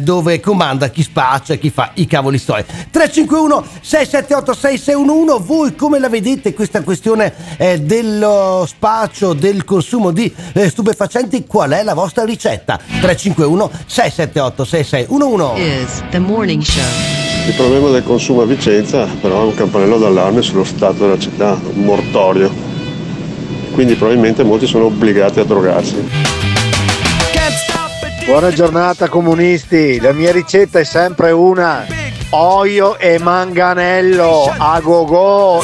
dove comanda chi spaccia e chi fa i cavoli suoi. 351 678 6611, voi come la vedete questa questione dello spaccio, del consumo di stupefacenti? Qual è la vostra ricetta? 351 678 6611. Is the morning show. Il problema del consumo a Vicenza però è un campanello d'allarme sullo stato della città, un mortorio, quindi probabilmente molti sono obbligati a drogarsi. Buona giornata comunisti, la mia ricetta è sempre una: olio e manganello a go go.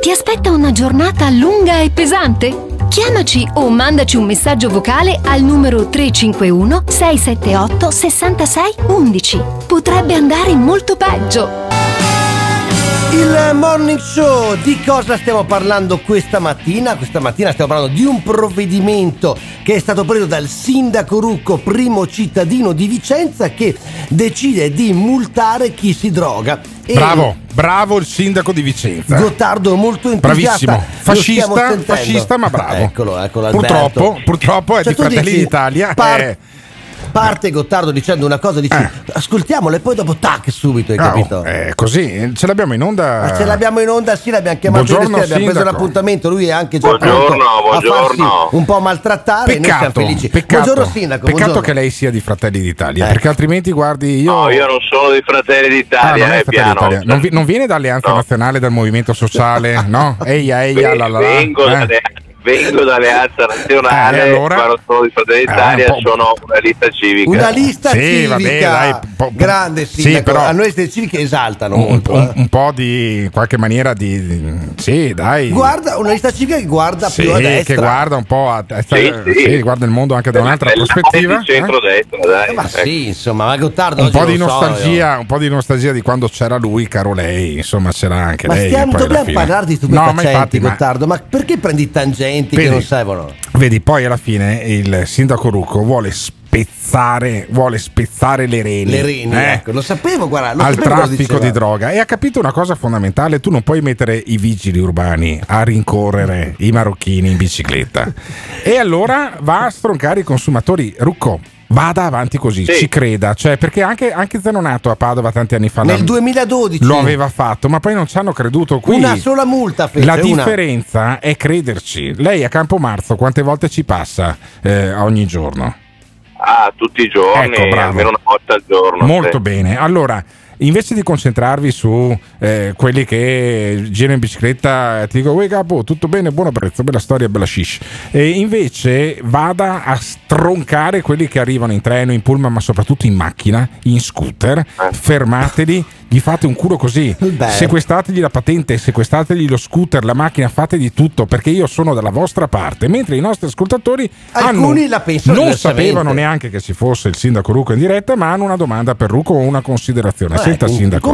Ti aspetta una giornata lunga e pesante? Chiamaci o mandaci un messaggio vocale al numero 351 678 66 11. Potrebbe andare molto peggio. Il Morning Show, di cosa stiamo parlando questa mattina? Questa mattina stiamo parlando di un provvedimento che è stato preso dal sindaco Rucco, primo cittadino di Vicenza, che decide di multare chi si droga. E bravo il sindaco di Vicenza. Gottardo molto entusiasta. Bravissimo. Fascista ma bravo. Eccolo Alberto. Purtroppo è di Fratelli d'Italia. Parte Gottardo dicendo una cosa, dice ascoltiamole, poi dopo tac subito, hai capito? Così, ce l'abbiamo in onda. Ma ce l'abbiamo in onda, sì, l'abbiamo chiamato, buongiorno, abbiamo preso l'appuntamento, lui è anche già pronto a farsi un po' maltrattare. Peccato, noi siamo felici. Buongiorno sindaco. Peccato che lei sia di Fratelli d'Italia, perché altrimenti guardi io. No, io non sono di Fratelli d'Italia, non è Fratelli d'Italia. Non viene dall'Alleanza Nazionale, dal Movimento Sociale, no? Eia la la. Vengo Vengo dall'Alleanza Nazionale, allora, sono di Fratelli d'Italia, sono una lista civica. Una lista civica, vabbè, dai, grande sindaco, sì, però a noi le civiche esaltano molto. Un po' di, in qualche maniera, sì, dai. Guarda, una lista civica che guarda più a destra. Che guarda un po' a destra, guarda il mondo anche da un'altra prospettiva. Di centrodestra, dai. Ma sì, insomma, ma Gottardo un po' di nostalgia, un po' di nostalgia di quando c'era lui, caro lei, insomma c'era anche lei. Ma dobbiamo parlare di stupefacenti, Gottardo, ma perché prendi tangenti? Che non servono. Vedi, poi alla fine il sindaco Rucco vuole spezzare le reni. Le reni, ecco, lo sapevo, guarda, al traffico di droga. E ha capito una cosa fondamentale: tu non puoi mettere i vigili urbani a rincorrere i marocchini in bicicletta. E allora va a stroncare i consumatori. Rucco, vada avanti così, sì, ci creda, cioè, perché anche Zanonato a Padova tanti anni fa, nel 2012 lo aveva fatto, ma poi non ci hanno creduto. Qui una sola multa fece, la differenza è crederci. Lei a Campo Marzio quante volte ci passa ogni giorno? Tutti i giorni, ecco, almeno una volta al giorno. Molto bene, allora invece di concentrarvi su quelli che girano in bicicletta, ti dico: capo, tutto bene, buono prezzo, bella storia, bella shish. E invece vada a stroncare quelli che arrivano in treno, in pullman, ma soprattutto in macchina, in scooter. Fermateli, gli fate un culo così. Beh. Sequestrategli la patente, sequestrategli lo scooter, la macchina, fate di tutto, perché io sono dalla vostra parte. Mentre i nostri ascoltatori, alcuni la pensano, non sapevano neanche che ci fosse il sindaco Rucco in diretta, ma hanno una domanda per Rucco o una considerazione. Senta, sindaco.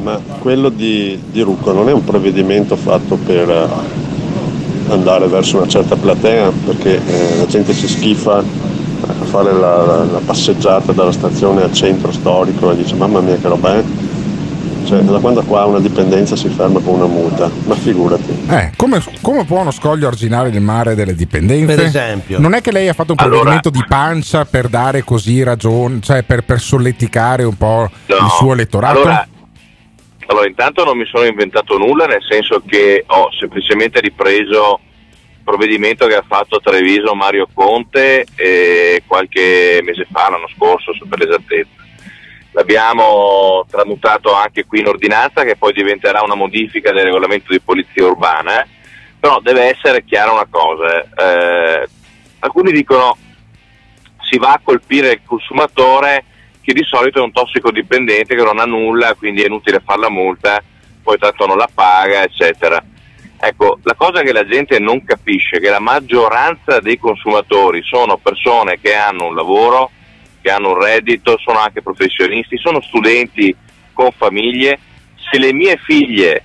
Ma quello di Rucco non è un provvedimento fatto per andare verso una certa platea, perché la gente si schifa a fare la passeggiata dalla stazione al centro storico e dice: mamma mia, che roba è! Cioè, da quando qua una dipendenza si ferma con una multa, ma figurati. Come può uno scoglio arginare il mare delle dipendenze? Per esempio. Non è che lei ha fatto un provvedimento di pancia per dare così ragione, cioè per solleticare un po' il suo elettorato? Allora, Allora, intanto non mi sono inventato nulla, nel senso che ho semplicemente ripreso il provvedimento che ha fatto Treviso Mario Conte qualche mese fa, l'anno scorso per l'esattezza. L'abbiamo tramutato anche qui in ordinanza, che poi diventerà una modifica del regolamento di polizia urbana, però deve essere chiara una cosa. Alcuni dicono si va a colpire il consumatore, che di solito è un tossicodipendente che non ha nulla, quindi è inutile fare la multa, poi tanto non la paga, eccetera. Ecco, la cosa che la gente non capisce è che la maggioranza dei consumatori sono persone che hanno un lavoro, che hanno un reddito, sono anche professionisti, sono studenti con famiglie. Se le mie figlie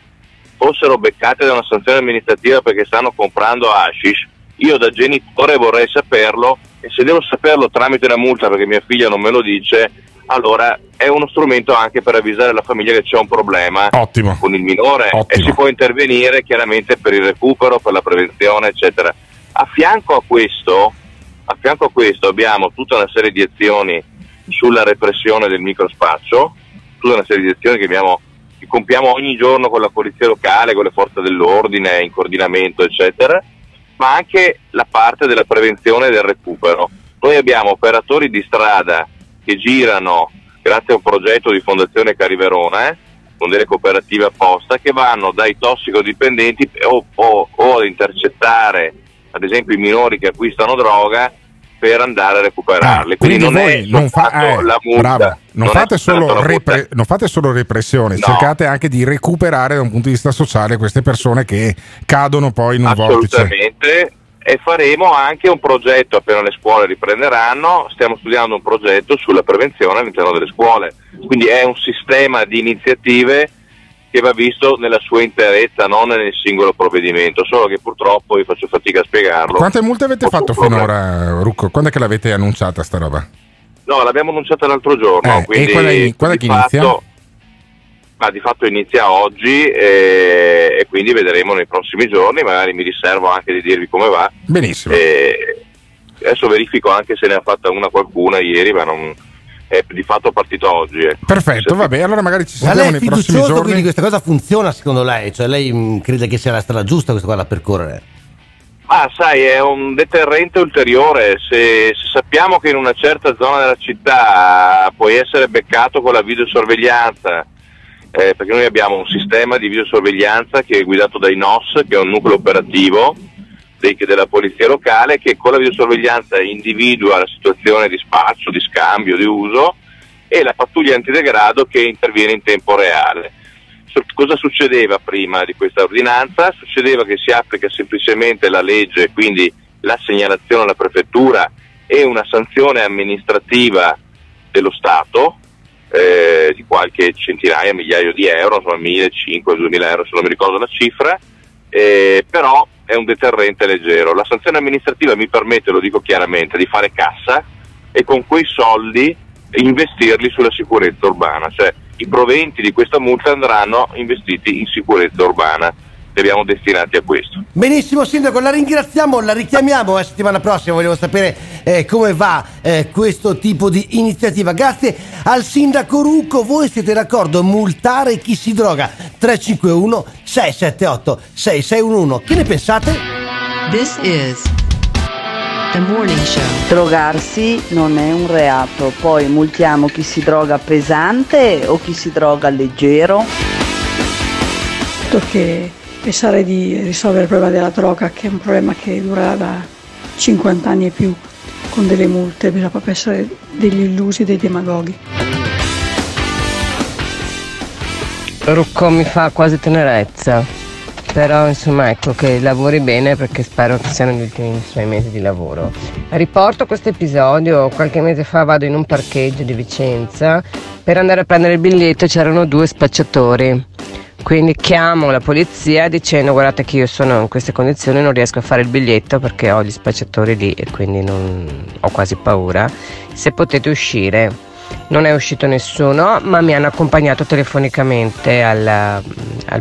fossero beccate da una sanzione amministrativa perché stanno comprando hashish, io da genitore vorrei saperlo, e se devo saperlo tramite una multa perché mia figlia non me lo dice, allora è uno strumento anche per avvisare la famiglia che c'è un problema. Ottimo. Con il minore. Ottimo. E si può intervenire chiaramente per il recupero, per la prevenzione, eccetera. A fianco a questo abbiamo tutta una serie di azioni sulla repressione del microspaccio, tutta una serie di azioni che compiamo ogni giorno con la polizia locale, con le forze dell'ordine, in coordinamento, eccetera, ma anche la parte della prevenzione e del recupero. Noi abbiamo operatori di strada che girano, grazie a un progetto di Fondazione Cariverona, con delle cooperative apposta, che vanno dai tossicodipendenti o ad intercettare, ad esempio, i minori che acquistano droga, per andare a recuperarli. Quindi non è la multa. Non fate solo repressione, no. Cercate anche di recuperare da un punto di vista sociale queste persone che cadono poi in un vortice. Assolutamente, e faremo anche un progetto, appena le scuole riprenderanno, stiamo studiando un progetto sulla prevenzione all'interno delle scuole. Quindi è un sistema di iniziative che va visto nella sua interezza, non nel singolo provvedimento, solo che purtroppo io fatto fatica a spiegarlo. Quante multe avete fatto finora, Rucco? Quando è che l'avete annunciata sta roba? No, l'abbiamo annunciata l'altro giorno, quindi quando è che inizia? Ma di fatto inizia oggi e quindi vedremo nei prossimi giorni, magari mi riservo anche di dirvi come va. Benissimo. Adesso verifico anche se ne ha fatta qualcuna ieri, ma non... è di fatto partito oggi. Perfetto, va bene, allora magari ci sentiamo nei prossimi giorni. Quindi questa cosa funziona secondo lei? Cioè lei crede che sia la strada giusta questa qua da percorrere? Ma sai, è un deterrente ulteriore. Se sappiamo che in una certa zona della città puoi essere beccato con la videosorveglianza, perché noi abbiamo un sistema di videosorveglianza che è guidato dai NOS, che è un nucleo operativo della polizia locale, che con la videosorveglianza individua la situazione di spaccio, di scambio, di uso, e la pattuglia antidegrado che interviene in tempo reale. Cosa succedeva prima di questa ordinanza? Succedeva che si applica semplicemente la legge, quindi la segnalazione alla prefettura e una sanzione amministrativa dello Stato di qualche centinaia, migliaio di euro, insomma 1.500-2.000 euro, se non mi ricordo la cifra, però è un deterrente leggero. La sanzione amministrativa mi permette, lo dico chiaramente, di fare cassa e con quei soldi investirli sulla sicurezza urbana, cioè i proventi di questa multa andranno investiti in sicurezza urbana, li abbiamo destinati a questo. Benissimo Sindaco, la ringraziamo, la richiamiamo la settimana prossima, vogliamo sapere come va questo tipo di iniziativa. Grazie al Sindaco Rucco. Voi siete d'accordo? Multare chi si droga? 351-678-6611, che ne pensate? This is The Morning Show. Drogarsi non è un reato, poi multiamo chi si droga pesante o chi si droga leggero? Che pensare di risolvere il problema della droga, che è un problema che dura da 50 anni e più, con delle multe, bisogna proprio essere degli illusi, dei demagoghi. Rucco mi fa quasi tenerezza, però insomma ecco che lavori bene, perché spero che siano gli ultimi suoi mesi di lavoro. Riporto questo episodio, qualche mese fa vado in un parcheggio di Vicenza per andare a prendere il biglietto, c'erano due spacciatori. Quindi chiamo la polizia dicendo: guardate che io sono in queste condizioni, non riesco a fare il biglietto perché ho gli spacciatori lì e quindi ho quasi paura, se potete uscire. Non è uscito nessuno, ma mi hanno accompagnato telefonicamente al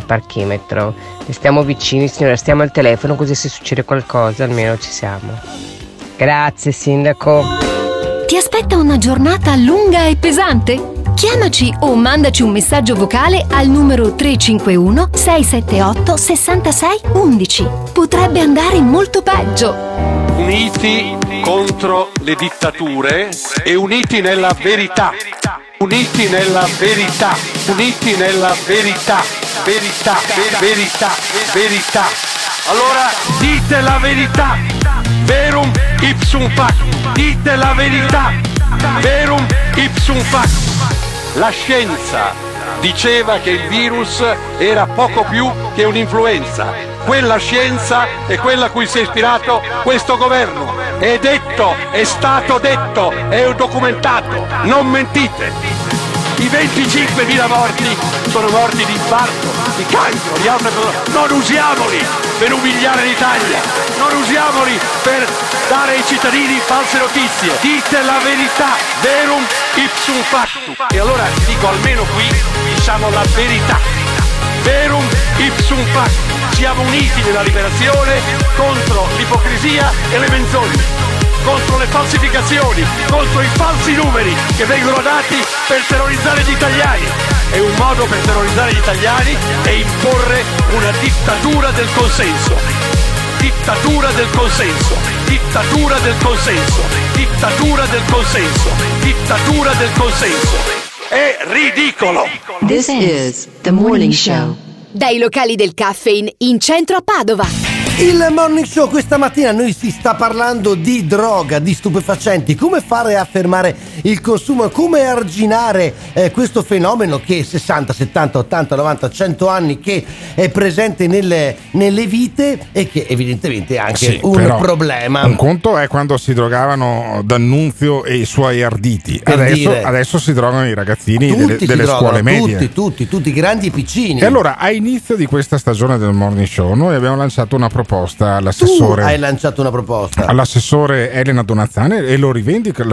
parchimetro. Stiamo vicini signora, stiamo al telefono, così se succede qualcosa almeno ci siamo. Grazie Sindaco. Ti aspetta una giornata lunga e pesante? Chiamaci o mandaci un messaggio vocale al numero 351 678 66 11. Potrebbe andare molto peggio. Uniti contro le dittature e uniti nella verità. Uniti nella verità. Uniti nella verità. Verità, verità, verità. Allora dite la verità. Verum ipsum fac. Dite la verità. Verum ipsum fac. La scienza diceva che il virus era poco più che un'influenza. Quella scienza è quella a cui si è ispirato questo governo. È detto, è stato detto, è documentato. Non mentite. I 25.000 morti sono morti di infarto, di cancro, di altre cose. Non usiamoli per umiliare l'Italia, non usiamoli per dare ai cittadini false notizie. Dite la verità, verum ipsum factum. E allora dico, almeno qui diciamo la verità, verum ipsum factum. Siamo uniti nella liberazione contro l'ipocrisia e le menzogne, contro le falsificazioni, contro i falsi numeri che vengono dati per terrorizzare gli italiani. È un modo per terrorizzare gli italiani e imporre una dittatura del consenso. Dittatura del consenso. Dittatura del consenso. Dittatura del consenso. Dittatura del consenso. È ridicolo. This is the morning show. Dai locali del caffè in centro a Padova. Il Morning Show questa mattina noi si sta parlando di droga, di stupefacenti, come fare a fermare il consumo, come arginare questo fenomeno che 60, 70, 80, 90, 100 anni che è presente nelle vite e che evidentemente è anche un problema. Un conto è quando si drogavano D'Annunzio e i suoi arditi, adesso si drogano i ragazzini delle scuole medie. Tutti, grandi e piccini. E allora a inizio di questa stagione del Morning Show noi abbiamo lanciato una proposta all'assessore. Tu hai lanciato una proposta all'assessore Elena Donazzan e la rivendico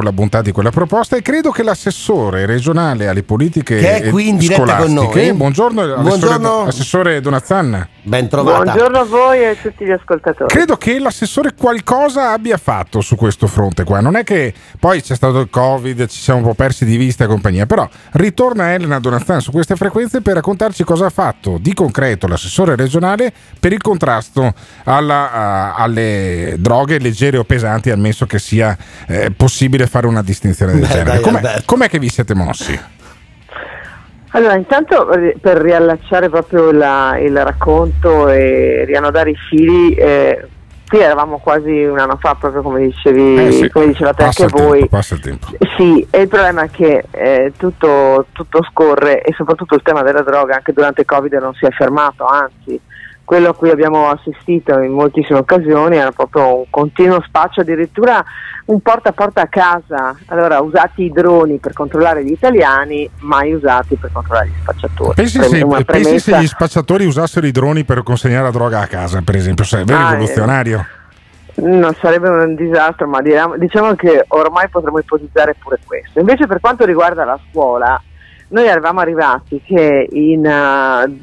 la bontà di quella proposta, e credo che l'assessore regionale alle politiche che è qui in diretta con noi. Buongiorno assessore Donazzan. Ben trovata. Buongiorno a voi e a tutti gli ascoltatori. Credo che l'assessore qualcosa abbia fatto su questo fronte qua. Non è che poi c'è stato il Covid, ci siamo un po' persi di vista e compagnia, però ritorna Elena Donazzan su queste frequenze per raccontarci cosa ha fatto di concreto l'assessore regionale per il contrasto alle droghe leggere o pesanti, ammesso che sia possibile fare una distinzione del genere. Com'è che vi siete mossi? Allora, intanto per riallacciare proprio il racconto e riannodare i fili, qui eravamo quasi un anno fa, proprio come dicevi, come dicevate anche voi. Passa il tempo. Sì, e il problema è che tutto scorre, e soprattutto il tema della droga anche durante il Covid non si è fermato, anzi. Quello a cui abbiamo assistito in moltissime occasioni era proprio un continuo spaccio, addirittura un porta a porta a casa. Allora, usati i droni per controllare gli italiani, mai usati per controllare gli spacciatori. Pensi se gli spacciatori usassero i droni per consegnare la droga a casa, per esempio, sarebbe rivoluzionario. Non sarebbe un disastro, ma diciamo che ormai potremmo ipotizzare pure questo. Invece per quanto riguarda la scuola, noi eravamo arrivati che in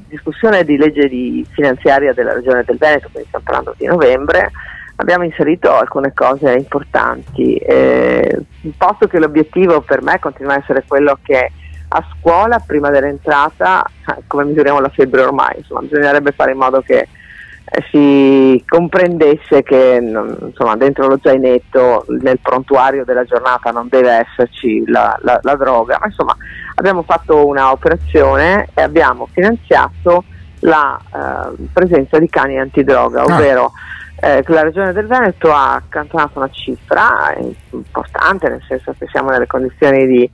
discussione di legge finanziaria della Regione del Veneto, quindi stiamo parlando di novembre, abbiamo inserito alcune cose importanti, posto che l'obiettivo per me continua a essere quello che a scuola prima dell'entrata, come misuriamo la febbre ormai, insomma, bisognerebbe fare in modo che si comprendesse che dentro lo zainetto, nel prontuario della giornata, non deve esserci la droga, ma insomma abbiamo fatto una operazione e abbiamo finanziato la presenza di cani antidroga, ovvero la Regione del Veneto ha accantonato una cifra importante, nel senso che siamo nelle condizioni di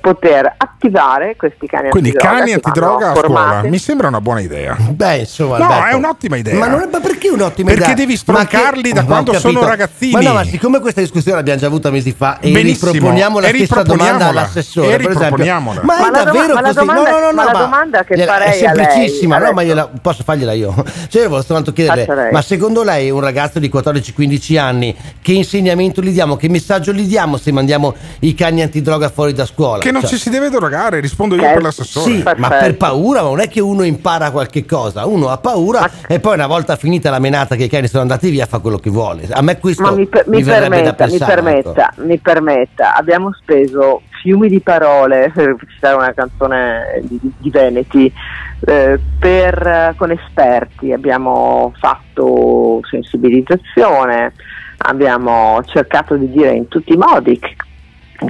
poter attivare questi cani antidroga a scuola. Mi sembra una buona idea. Beh, insomma, no, è un'ottima idea. Ma perché un'ottima idea? Perché devi stroncarli da quando sono ragazzini. Ma siccome questa discussione l'abbiamo già avuta mesi fa e riproponiamo la stessa domanda all'assessore, per esempio. Ma è davvero così? No, la domanda che farei è semplicissima, no, ma posso fargliela io. Cioè, volevo soltanto chiedere, ma secondo lei un ragazzo di 14-15 anni, che insegnamento gli diamo, che messaggio gli diamo se mandiamo i cani antidroga fuori da scuola? scuola. Che non ci si deve drogare, rispondo io per l'assessore. Sì, ma per paura, ma non è che uno impara qualche cosa, uno ha paura e poi una volta finita la menata che i cani sono andati via fa quello che vuole. A me questo mi permetta, abbiamo speso fiumi di parole per citare una canzone di Veneti, con esperti abbiamo fatto sensibilizzazione, abbiamo cercato di dire in tutti i modi che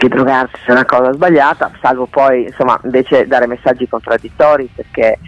drogarsi è una cosa sbagliata, salvo poi insomma invece dare messaggi contraddittori, perché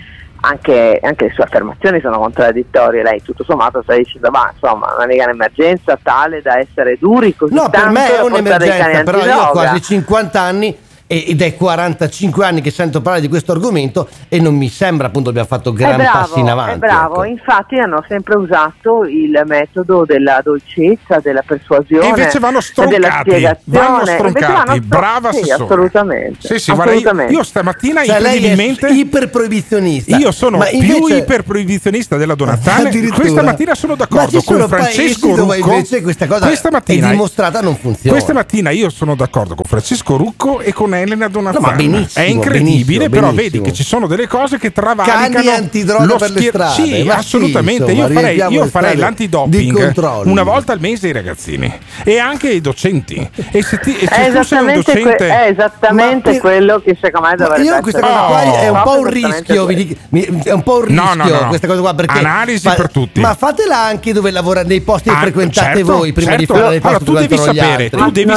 anche le sue affermazioni sono contraddittorie. Lei tutto sommato sta dicendo ma insomma non è un'emergenza tale da essere duri così tanto. No, per me è un'emergenza, però io ho quasi 50 anni ed è 45 anni che sento parlare di questo argomento e non mi sembra appunto abbiamo fatto gran passi in avanti. È bravo, infatti hanno sempre usato il metodo della dolcezza, della persuasione, e invece vanno stroncati, della spiegazione. Brava assessore, assolutamente. Sì, assolutamente. Io stamattina incredibilmente lei è iperproibizionista. Io sono più iperproibizionista della Donazzan. Questa mattina sono d'accordo con Francesco Rucco. Invece questa cosa è dimostrata non funziona. Questa mattina io sono d'accordo con Francesco Rucco e con Elena Donazzan. No, è incredibile, benissimo, però benissimo. Vedi che ci sono delle cose che travalicano lo per le strade. Sì, ma assolutamente. Sì, insomma, io farei l'antidoping una volta al mese ai ragazzini e anche ai docenti. E se ti, è esattamente quello che secondo me dovrebbe essere. Questa cosa qua è un po' un rischio, è un po' un rischio questa cosa qua, perché analisi per tutti. Ma fatela anche dove lavorate, nei posti che frequentate voi prima di fare le cose. Tu devi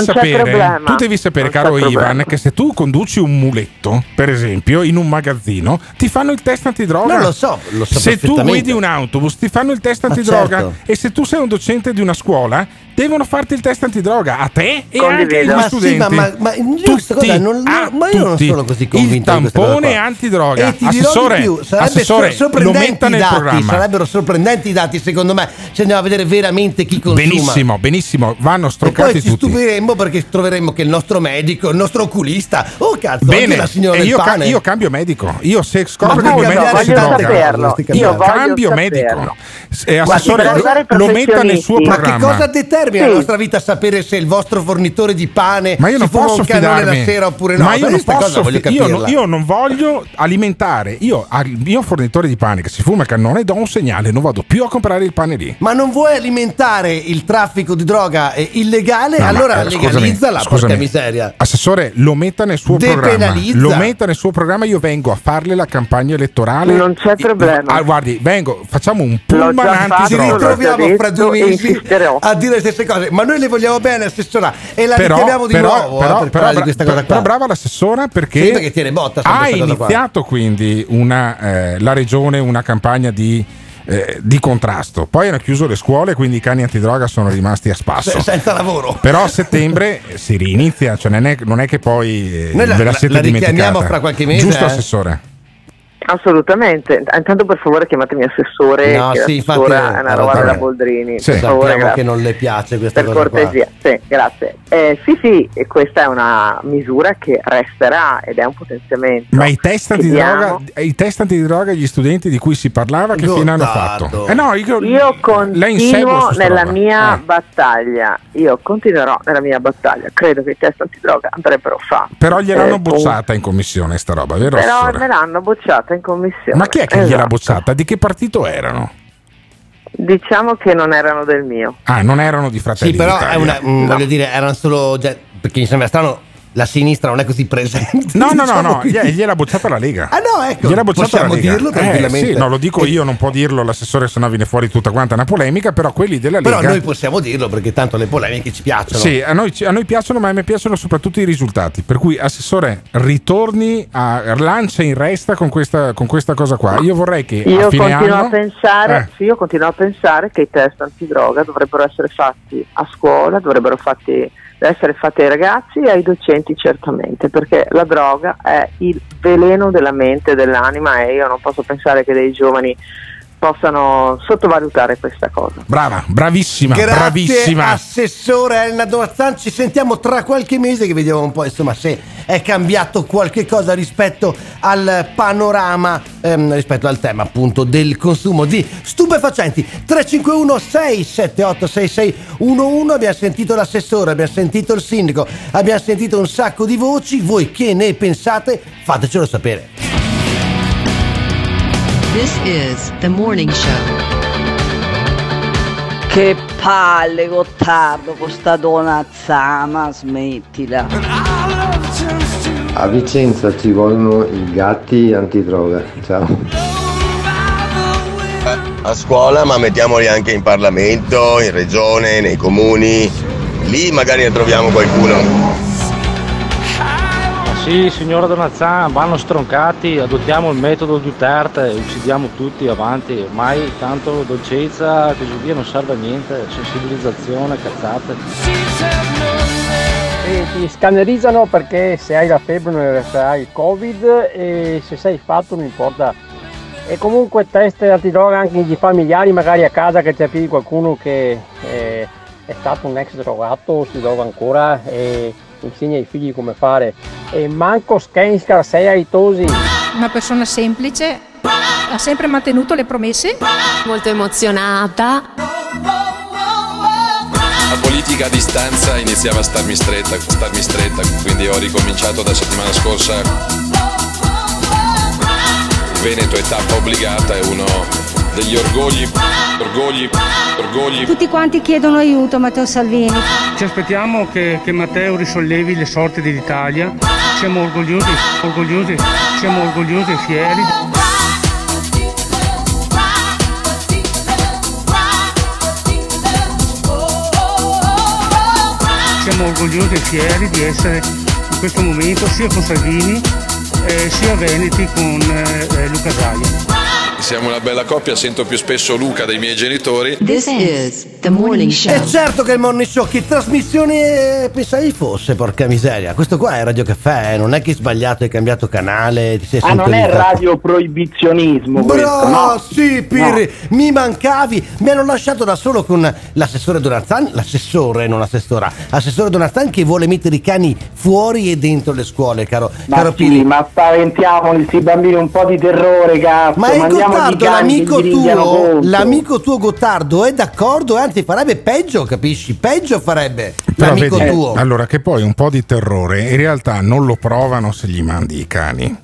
sapere, caro Ivan, che se tu conduci un muletto, per esempio, in un magazzino, ti fanno il test antidroga. No, lo so. Se tu guidi un autobus, ti fanno il test antidroga. Certo. E se tu sei un docente di una scuola, devono farti il test antidroga a te e anche agli studenti. Sì, ma io non sono così convinto. Il tampone antidroga. E ti dirò di più, assessore, sarebbero sorprendenti i dati, secondo me, se andiamo a vedere veramente chi consuma. Benissimo, vanno stroncati tutti. E poi ci stupiremmo perché troveremmo che il nostro medico, il nostro oculista, cazzo, bene, la signora del pane. Io cambio medico. Io se scopro che il mio medico si droga, io cambio medico. Assessore, lo metta nel suo programma. Ma che cosa determina la nostra vita sapere se il vostro fornitore di pane si fa un canone la sera oppure no? Ma io non posso io non voglio alimentare. Io al mio fornitore di pane che si fuma il cannone do un segnale, non vado più a comprare il pane lì. Ma non vuoi alimentare il traffico di droga illegale? No, allora legalizzala, porca miseria. Assessore, lo metta nel suo programma. Lo metta nel suo programma, io vengo a farle la campagna elettorale. Non c'è problema. Guardi, vengo, facciamo un pullman antidroga. Ci ritroviamo fra 2 mesi a dire se cose, ma noi le vogliamo bene, assessora, e la richiamiamo di nuovo. Però brava l'assessora, perché tiene botta, ha iniziato quindi la regione una campagna di contrasto, poi hanno chiuso le scuole, quindi i cani antidroga sono rimasti a spasso senza lavoro. Però a settembre si rinizia, cioè non è che poi noi ve la siete la richiamiamo fra qualche mese, giusto assessore? Assolutamente. Intanto per favore chiamate mio assessore, è una roba da Boldrini, per favore, sappiamo che non le piace questa cosa, per cortesia qua. Sì, grazie. Sì, questa è una misura che resterà ed è un potenziamento. Ma i test antidroga agli studenti di cui si parlava, che fine hanno fatto? Io continuo nella mia battaglia, io continuerò nella mia battaglia, credo che i test antidroga andrebbero fatti. Però gliel'hanno bocciata in commissione sta roba, vero? Però me l'hanno bocciata in commissione. Ma chi è che gliel'ha bocciata? Di che partito erano? Diciamo che non erano del mio. Non erano di Fratelli d'Italia. Sì, però voglio dire, erano solo, perché mi sembra strano, la sinistra non è così presente. No, gliel'ha bocciata la Lega. Gliel'ha bocciata la Lega. Dirlo tranquillamente. Sì, no, lo dico io, non può dirlo l'assessore, se no viene fuori tutta quanta una polemica, però quelli della Lega. Però noi possiamo dirlo, perché tanto le polemiche ci piacciono. Sì, a noi piacciono, ma a me piacciono soprattutto i risultati. Per cui assessore, ritorni a lancia in resta con questa cosa qua. Io vorrei che io continuo a pensare che i test antidroga dovrebbero essere fatti a scuola, deve essere fatta ai ragazzi e ai docenti, certamente, perché la droga è il veleno della mente e dell'anima, e io non posso pensare che dei giovani possano sottovalutare questa cosa. Brava, bravissima. Assessore Elena Donazzan, ci sentiamo tra qualche mese, che vediamo un po' insomma se è cambiato qualche cosa rispetto al panorama, rispetto al tema appunto del consumo di stupefacenti. 351 678 6611. Abbiamo sentito l'assessore, abbiamo sentito il sindaco, abbiamo sentito un sacco di voci. Voi che ne pensate? Fatecelo sapere. This is the morning show. Che palle, Gottardo, con sta Donazzan, ma smettila. A Vicenza ci vogliono i gatti antidroga. Ciao. A scuola, ma mettiamoli anche in Parlamento, in Regione, nei comuni. Lì magari ne troviamo qualcuno. Ma sì, signora Donazzan, vanno stroncati, adottiamo il metodo Duterte, uccidiamo tutti avanti. Ormai tanto dolcezza, così via, non serve a niente, sensibilizzazione, cazzate. E ti scannerizzano perché se hai la febbre non resterai il Covid, e se sei fatto non importa. E comunque test antidroga anche gli familiari, magari a casa che c'è più di qualcuno che è stato un ex drogato, si droga ancora e insegna ai figli come fare. E manco scanner, sei aitosi. Una persona semplice, ha sempre mantenuto le promesse. Molto emozionata. La politica a distanza iniziava a starmi stretta, quindi ho ricominciato da settimana scorsa. Veneto è tappa obbligata, è uno degli orgogli. Tutti quanti chiedono aiuto a Matteo Salvini. Ci aspettiamo che Matteo risollevi le sorti dell'Italia. Siamo orgogliosi, siamo orgogliosi e fieri. Siamo orgogliosi e fieri di essere in questo momento sia con Salvini sia Veneti con Luca Zaia. Siamo una bella coppia, sento più spesso Luca dei miei genitori. This is the morning show. E certo che il morning show, che trasmissione pensavi fosse, porca miseria? Questo qua è Radio Caffè, non è che hai sbagliato, hai cambiato canale, ti sei non è radio proibizionismo questo, no? Sì, Pirri, no. Mi mancavi, mi hanno lasciato da solo con l'assessore Donazzan, l'assessore, non l'assessora, l'assessore Donazzan che vuole mettere i cani fuori e dentro le scuole, caro sì, Pirri. Ma spaventiamo questi bambini, un po' di terrore, cazzo, ma Gottardo, l'amico tuo Gottardo è d'accordo, anzi farebbe peggio, capisci? Peggio farebbe l'amico tuo. Allora, che poi un po' di terrore in realtà non lo provano se gli mandi i cani.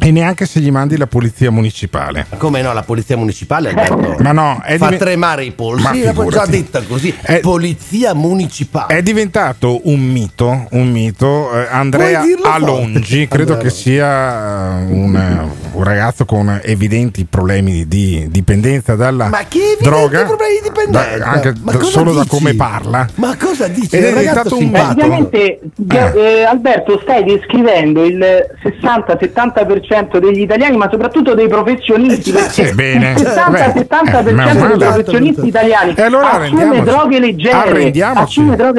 E neanche se gli mandi la polizia municipale. Come no, la polizia municipale ma no, fa tremare i polsi, l'ho già detta così, polizia municipale. È diventato un mito, Andrea Alongi, credo che sia un ragazzo con evidenti problemi di dipendenza dalla droga. Ma che evidenti problemi di dipendenza? Anche solo dici? Da come parla. Ma cosa dici? Ed è diventato un mito. Ovviamente, Alberto, stai descrivendo il 60-70% degli italiani, ma soprattutto dei professionisti, bene. 70-70% dei professionisti italiani. E allora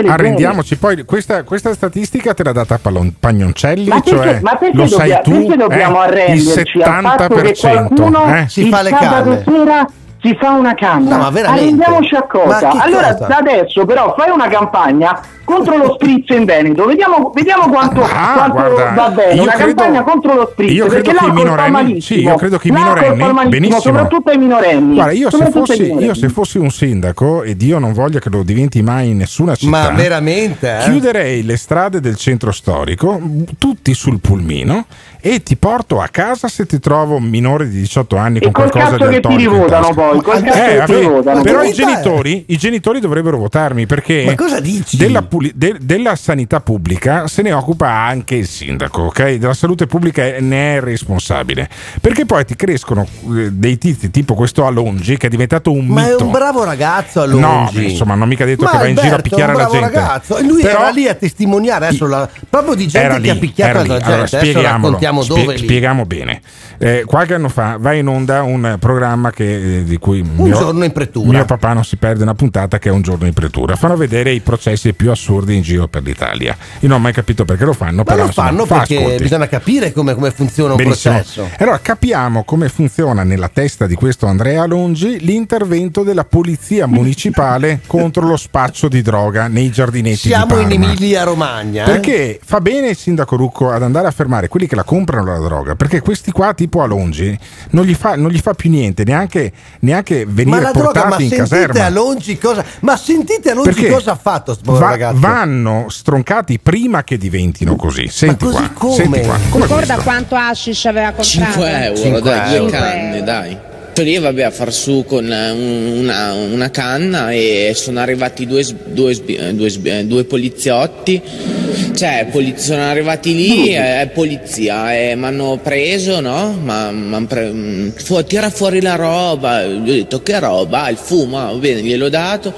arrendiamoci. Poi questa statistica te l'ha data Pagnoncelli, perché dobbiamo arrenderci al fatto che qualcuno si fa le canne. Si fa una canna, no, ma rendiamoci a cosa. Allora, da adesso però fai una campagna contro lo spritz in Veneto, vediamo quanto va bene. Una campagna contro lo spritz, perché l'alcol fa malissimo. Sì, io credo che i minorenni, benissimo, soprattutto ai minorenni. Guarda, se fossi un sindaco, ed io non voglio che lo diventi mai in nessuna città, ma veramente, chiuderei le strade del centro storico, tutti sul pulmino, e ti porto a casa se ti trovo un minore di 18 anni con qualcosa di alcolico. Però i genitori dovrebbero votarmi, perché ma cosa dici? Della sanità pubblica se ne occupa anche il sindaco, ok? Della salute pubblica ne è responsabile, perché poi ti crescono dei tizi tipo questo Alongi, che è diventato un mito. Ma è un bravo ragazzo Alongi. No, insomma, non mica detto che va in giro a picchiare la gente. Ragazzo. Lui però era lì a testimoniare adesso proprio di gente che ha picchiato la gente. Allora, spieghiamo bene. Qualche anno fa va in onda un programma che di cui mio papà non si perde una puntata, che è Un giorno in pretura. Fanno vedere i processi più assurdi assurdi in giro per l'Italia. Io non ho mai capito perché lo fanno, perché bisogna capire come funziona un processo. Allora capiamo come funziona nella testa di questo Andrea Longi l'intervento della polizia municipale contro lo spaccio di droga nei giardinetti di Parma. Siamo in Emilia Romagna. Perché fa bene il sindaco Rucco ad andare a fermare quelli che la comprano la droga, perché questi qua tipo Alongi non gli fa più niente, neanche venire portati in caserma. Ma sentite Alongi cosa ha fatto? Ragazzi, vanno stroncati prima che diventino così. Senti qua. Ricorda quanto hashish aveva comprato? 5 euro, dai, 2 canne, dai. Lì vabbè a far su con una canna e sono arrivati due poliziotti, sono arrivati lì, polizia, e mi hanno preso, no? Tira fuori la roba, gli ho detto che roba, il fumo, va bene, gliel'ho dato,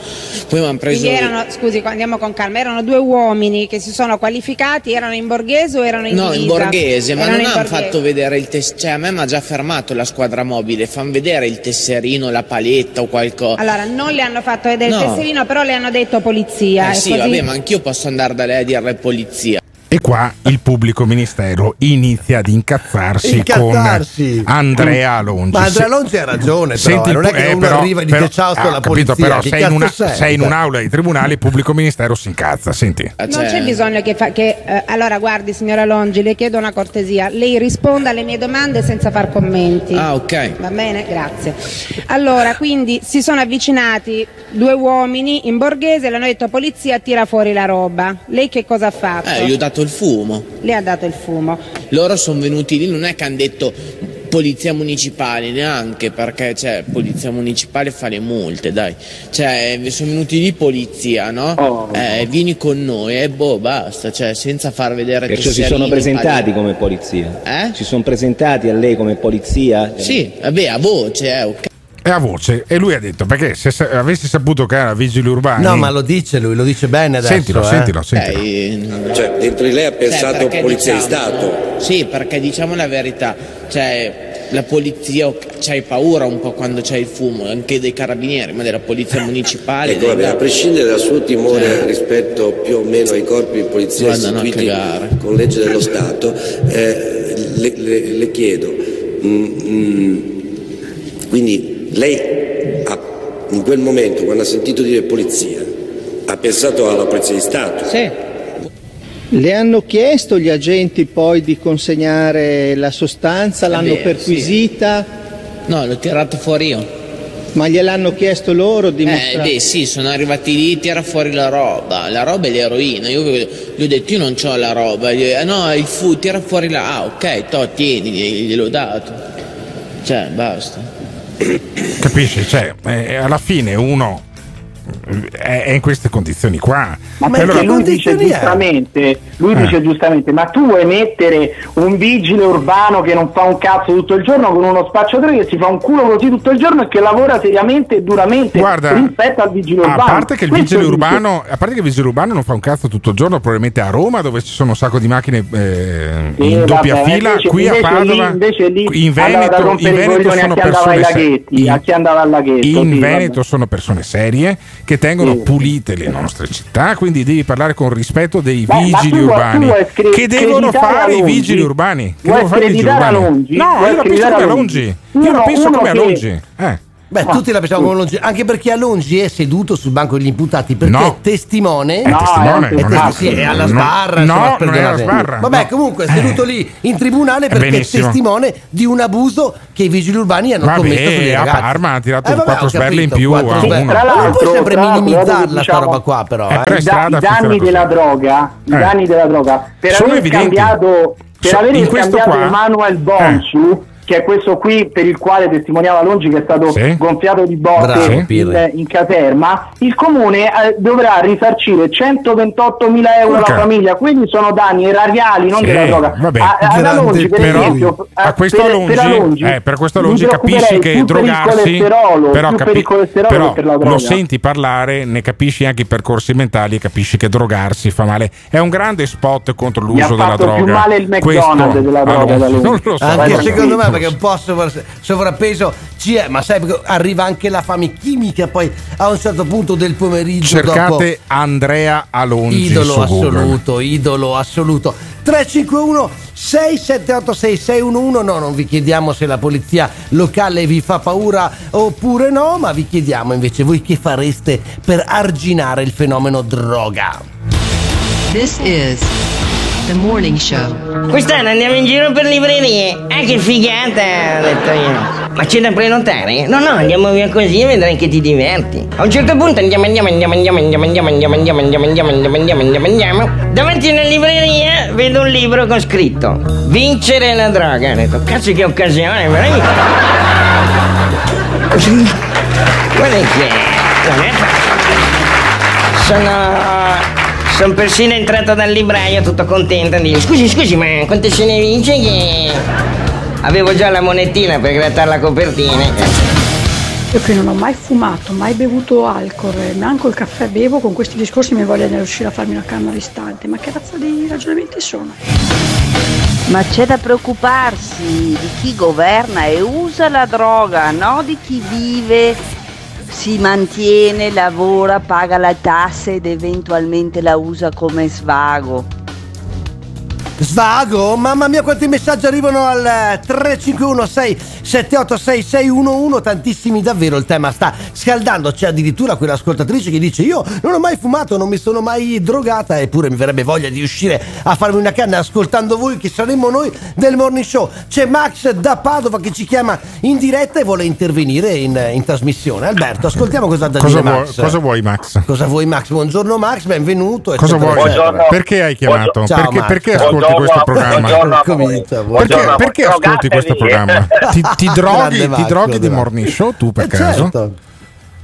poi mi hanno preso. Quindi scusi, andiamo con calma, erano due uomini che si sono qualificati, erano in borghese o erano in divisa? No, in borghese, ma non hanno fatto vedere il test, a me mi ha già fermato la squadra mobile, fanno vedere il tesserino, la paletta o qualcosa. Allora non le hanno fatto vedere il tesserino, però le hanno detto polizia. Sì, così... vabbè, ma anch'io posso andare da lei a dirle polizia. E qua il pubblico ministero inizia ad incazzarsi. Con Andrea Longi. Ma Andrea Longi ha ragione, però non è che uno arriva e dice ciao, sto la polizia. Però sei in un'aula di tribunale, il pubblico ministero si incazza, senti. Non c'è bisogno che allora guardi signora Longi, le chiedo una cortesia, lei risponda alle mie domande senza far commenti. Ah, ok. Va bene, grazie. Allora, quindi si sono avvicinati due uomini in borghese, le hanno detto polizia, tira fuori la roba. Lei che cosa ha fatto? Io ho dato il fumo. Le ha dato il fumo. Loro sono venuti lì, non è che hanno detto polizia municipale neanche, perché polizia municipale fa le multe, dai. Sono venuti lì polizia, no? Vieni con noi e basta, senza far vedere che si sono presentati come polizia. Si sono presentati a lei come polizia? Sì, vabbè, a voce, ok. A voce, e lui ha detto perché se avessi saputo che era vigili urbani. No, ma lo dice lui, lo dice bene adesso. Sentilo. Dentro di lei ha pensato polizia di Stato. Sì, perché diciamo la verità, la polizia, c'hai paura un po' quando c'è il fumo, anche dei carabinieri, ma della polizia municipale. A prescindere dal suo timore rispetto più o meno ai corpi di polizia istituiti con legge dello Stato, le chiedo, quindi lei in quel momento, quando ha sentito dire polizia, ha pensato alla polizia di Stato? Sì. Le hanno chiesto gli agenti poi di consegnare la sostanza, l'hanno perquisita? Sì. No, l'ho tirata fuori io. Ma gliel'hanno chiesto loro di mostrare? Sono arrivati lì, tira fuori la roba è l'eroina. Io gli ho detto, io non c'ho la roba. Tira fuori la... Ah, ok, tieni, gliel'ho dato. Basta. Capisci? Alla fine uno è in queste condizioni qua. Ma allora, lui dice giustamente, ma tu vuoi mettere un vigile urbano che non fa un cazzo tutto il giorno con uno spacciatore che si fa un culo così tutto il giorno e che lavora seriamente e duramente rispetto al vigile urbano? A parte che il vigile urbano non fa un cazzo tutto il giorno, probabilmente a Roma dove ci sono un sacco di macchine in doppia fila, qui a Padova, in Veneto sono persone serie. In Veneto sono persone serie che tengono pulite le nostre città, quindi devi parlare con rispetto dei vigili urbani che devono fare i vigili urbani. No, io la penso come Longi. Tutti la pensiamo come Longi, anche perché Longi è seduto sul banco degli imputati perché è testimone, alla sbarra. No, non è alla sbarra. Vabbè, comunque è seduto lì in tribunale perché è testimone di un abuso che i vigili urbani hanno commesso sugli ragazzi. A Parma ha tirato 4 sberle in più. Non puoi sempre minimizzarla sta roba qua, però. I danni della droga. Per aver cambiato Emanuel Bonsu, che è questo qui per il quale testimoniava Longi, che è stato gonfiato di botte in caserma, il comune dovrà risarcire 128.000 euro alla famiglia. Quindi sono danni erariali, non della droga. Alla Longi, per esempio, per questo Longi capisci che drogarsi, però per la droga. Lo senti parlare, ne capisci anche i percorsi mentali e capisci che drogarsi fa male. È un grande spot contro l'uso della droga. Mi ha fatto più male il McDonald's della droga. Non lo so. Anche secondo me perché un po' sovrappeso ci è, ma sai, arriva anche la fame chimica poi a un certo punto del pomeriggio. Cercate dopo Andrea Alonzi, idolo assoluto, Google. Idolo assoluto. 351 678 6611. No, non vi chiediamo se la polizia locale vi fa paura oppure no, ma vi chiediamo invece voi che fareste per arginare il fenomeno droga. This is The Morning Show. Quest'anno andiamo in giro per librerie. Ah, che figata, ho detto io. Ma c'è da prenotare? No, no, andiamo via così e vedrai che ti diverti. A un certo punto andiamo. Davanti a una libreria vedo un libro con scritto Vincere la droga. Ho detto, cazzo, che occasione, veramente. Guarda che non è facile. Sono persino entrato dal libraio tutto contento di dire, scusi, ma quante se ne vince che... Avevo già la monetina per grattare la copertina. Io che non ho mai fumato, mai bevuto alcol, neanche il caffè bevo, con questi discorsi mi vogliono riuscire a farmi una calma all'istante. Ma che razza di ragionamenti sono? Ma c'è da preoccuparsi di chi governa e usa la droga, no? Di chi vive... si mantiene, lavora, paga la tassa ed eventualmente la usa come svago. Svago? Mamma mia, quanti messaggi arrivano al 351 678 6611. Tantissimi davvero, il tema sta scaldando. C'è addirittura quell'ascoltatrice che dice io non ho mai fumato, non mi sono mai drogata, eppure mi verrebbe voglia di uscire a farmi una canna ascoltando voi che saremmo noi del Morning Show. C'è Max da Padova che ci chiama in diretta e vuole intervenire in trasmissione. Alberto, ascoltiamo cosa ha da dire Max. Cosa vuoi Max? Cosa vuoi Max? Buongiorno Max, benvenuto. Cosa vuoi? Buongiorno. Perché hai chiamato? Ciao, perché ascolti questo programma? Perché ascolti questo programma? Ti droghi di Morning Show tu per caso? Certo.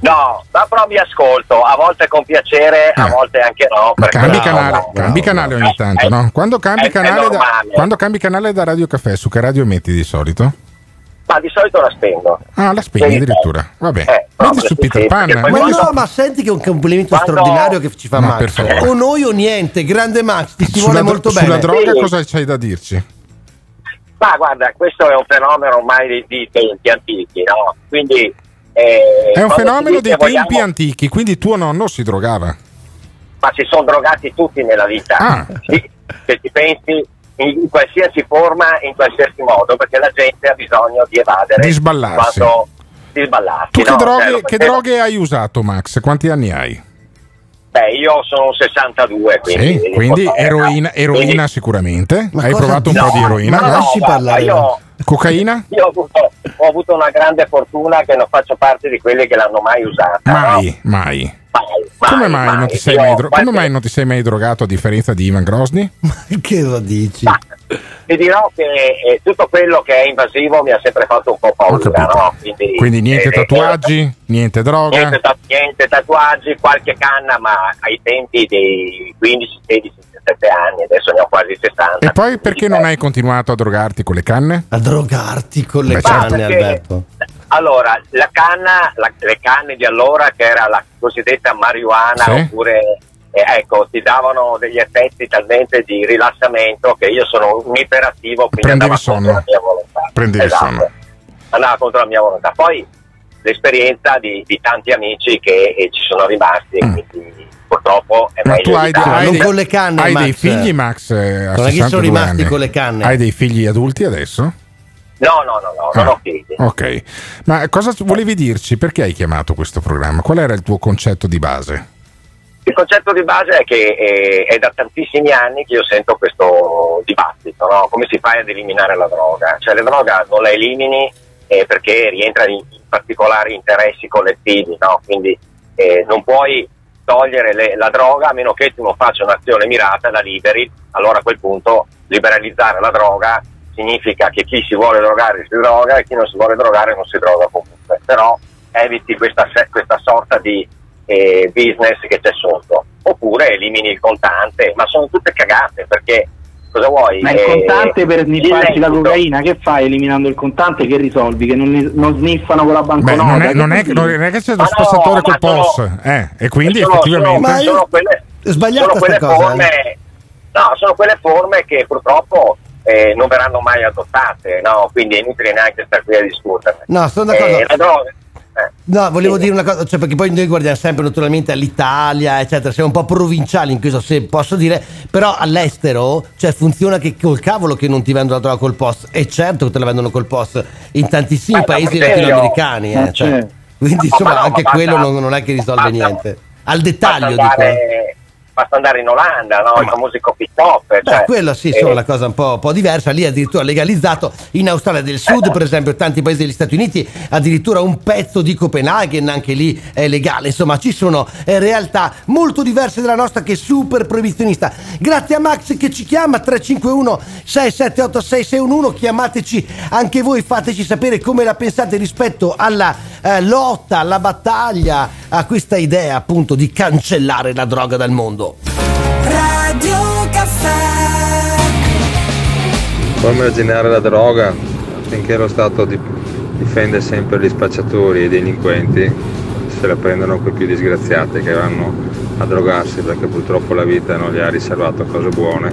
No, ma però mi ascolto, a volte con piacere, a volte anche no. Cambi canale ogni tanto, no? Quando cambi canale da Radio Caffè, su che radio metti di solito? Ma di solito la spengo. Ah, la spegni addirittura. Vabbè. Metti su Peter Pan. Ma senti che è un complimento straordinario che ci fa Max. O noi o niente, grande Max, ti vuole molto bene. Sulla droga cosa c'hai da dirci? Ma guarda, questo è un fenomeno ormai di tempi antichi, no? Quindi è un fenomeno dei tempi antichi, quindi tuo nonno si drogava. Ma si sono drogati tutti nella vita. Sì, se ci pensi, in qualsiasi forma, in qualsiasi modo, perché la gente ha bisogno di evadere, di sballarsi. Tu che, no? Droghe hai usato, Max? Quanti anni hai? Beh, io sono 62, quindi eroina sicuramente. Hai provato un po' di eroina? Ma lasci parlare. Cocaina? Io ho avuto una grande fortuna che non faccio parte di quelli che l'hanno mai usata. Mai. Come mai non ti sei mai drogato a differenza di Ivan Grosny? Ma che lo dici? Ti dirò che tutto quello che è invasivo mi ha sempre fatto un po' paura, no? Quindi niente tatuaggi, niente droga? Niente tatuaggi, qualche canna, ma ai tempi dei 15, 16, 17 anni, adesso ne ho quasi 60. E poi perché non hai continuato a drogarti con le canne? A drogarti con le canne, certo. Alberto? Allora, le canne di allora, che era la cosiddetta marijuana, oppure ti davano degli effetti talmente di rilassamento che io sono un iperattivo, quindi andavo contro la mia volontà. Andava contro la mia volontà. Poi l'esperienza di tanti amici che ci sono rimasti, quindi purtroppo è meglio. Ma tu hai dei figli, Max? Non è che sono rimasti con le canne. Hai dei figli adulti adesso? No, non ho figli. Ok, ma cosa volevi dirci? Perché hai chiamato questo programma? Qual era il tuo concetto di base? Il concetto di base è che è da tantissimi anni che io sento questo dibattito, no? Come si fa ad eliminare la droga? Cioè, la droga non la elimini perché rientra in particolari interessi collettivi, no? Quindi non puoi togliere la droga a meno che tu non faccia un'azione mirata, la liberi. Allora a quel punto liberalizzare la droga significa che chi si vuole drogare si droga e chi non si vuole drogare non si droga comunque, però eviti questa sorta di business che c'è sotto, oppure elimini il contante, ma sono tutte cagate, perché cosa vuoi? Ma il contante per sniffarci la cocaina, che fai eliminando il contante? Che risolvi? Che non sniffano con la banconota? Non è che c'è lo spassatore col POS, e quindi effettivamente sono quelle forme che purtroppo non verranno mai adottate, no? Quindi è inutile neanche stare qui a discutere. No, sono d'accordo. La droga. No, volevo dire una cosa, cioè, perché poi noi guardiamo sempre naturalmente all'Italia, eccetera, siamo un po' provinciali in questo, se posso dire, però all'estero, cioè, funziona che col cavolo che non ti vendono la droga col POS, e certo che te la vendono col POS in tantissimi paesi latinoamericani, cioè. Quindi insomma anche quello non è che risolve niente. Al dettaglio dico. Basta andare in Olanda, no? Il famoso coffee shop. Cioè, quello sì, sono una cosa un po' diversa. Lì addirittura legalizzato. In Australia del Sud, per esempio, tanti paesi degli Stati Uniti, addirittura un pezzo di Copenaghen anche lì è legale. Insomma, ci sono realtà molto diverse dalla nostra, che è super proibizionista. Grazie a Max che ci chiama, 351 678 6611. Chiamateci anche voi, fateci sapere come la pensate rispetto alla lotta, alla battaglia, a questa idea appunto di cancellare la droga dal mondo. Radio Caffè. Puoi immaginare la droga? Finché lo Stato difende sempre gli spacciatori e i delinquenti, se la prendono quei più disgraziati che vanno a drogarsi, perché purtroppo la vita non gli ha riservato cose buone,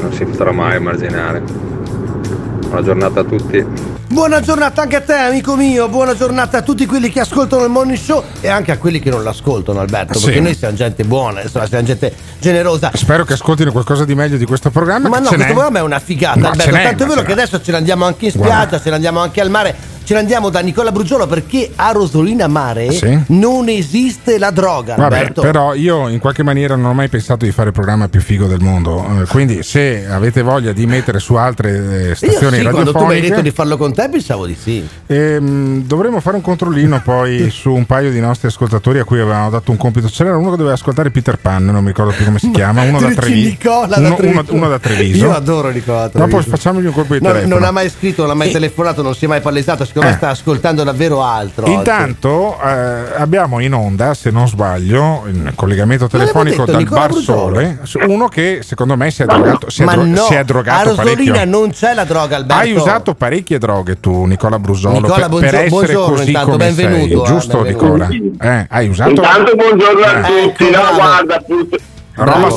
non si potrà mai immaginare. Buona giornata a tutti. Buona giornata anche a te, amico mio. Buona giornata a tutti quelli che ascoltano il Morning Show e anche a quelli che non l'ascoltano, Alberto, perché noi siamo gente buona, siamo gente generosa. Spero che ascoltino qualcosa di meglio di questo programma. Ma no, questo programma è una figata, no, Alberto. Tanto è vero che adesso ce ne andiamo anche in spiaggia, ce ne andiamo anche al mare. Ce ne andiamo da Nicola Brugiolo, perché a Rosolina Mare non esiste la droga. Vabbè, Alberto. Però io in qualche maniera non ho mai pensato di fare il programma più figo del mondo, quindi se avete voglia di mettere su altre stazioni radiofoniche, quando tu mi hai detto di farlo con te pensavo di sì. Dovremmo fare un controllino poi su un paio di nostri ascoltatori a cui avevano dato un compito. C'era uno che doveva ascoltare Peter Pan, non mi ricordo più come si chiama, uno da Treviso. Io adoro Nicola Treviso. Dopo facciamogli un colpo di telefono. Non ha mai scritto, non ha mai telefonato, non si è mai palesato. Secondo me sta ascoltando davvero altro. Intanto abbiamo in onda, se non sbaglio, in collegamento telefonico dal Nicola Bar Brugiolo. Sole, uno che secondo me si è drogato parecchio. A Rosolina non c'è la droga, Alberto. Hai usato parecchie droghe tu, Nicola Brugiolo, per essere così intanto, come benvenuto, sei. Giusto, Nicola? Hai usato? Intanto buongiorno a tutti. No, guarda, roba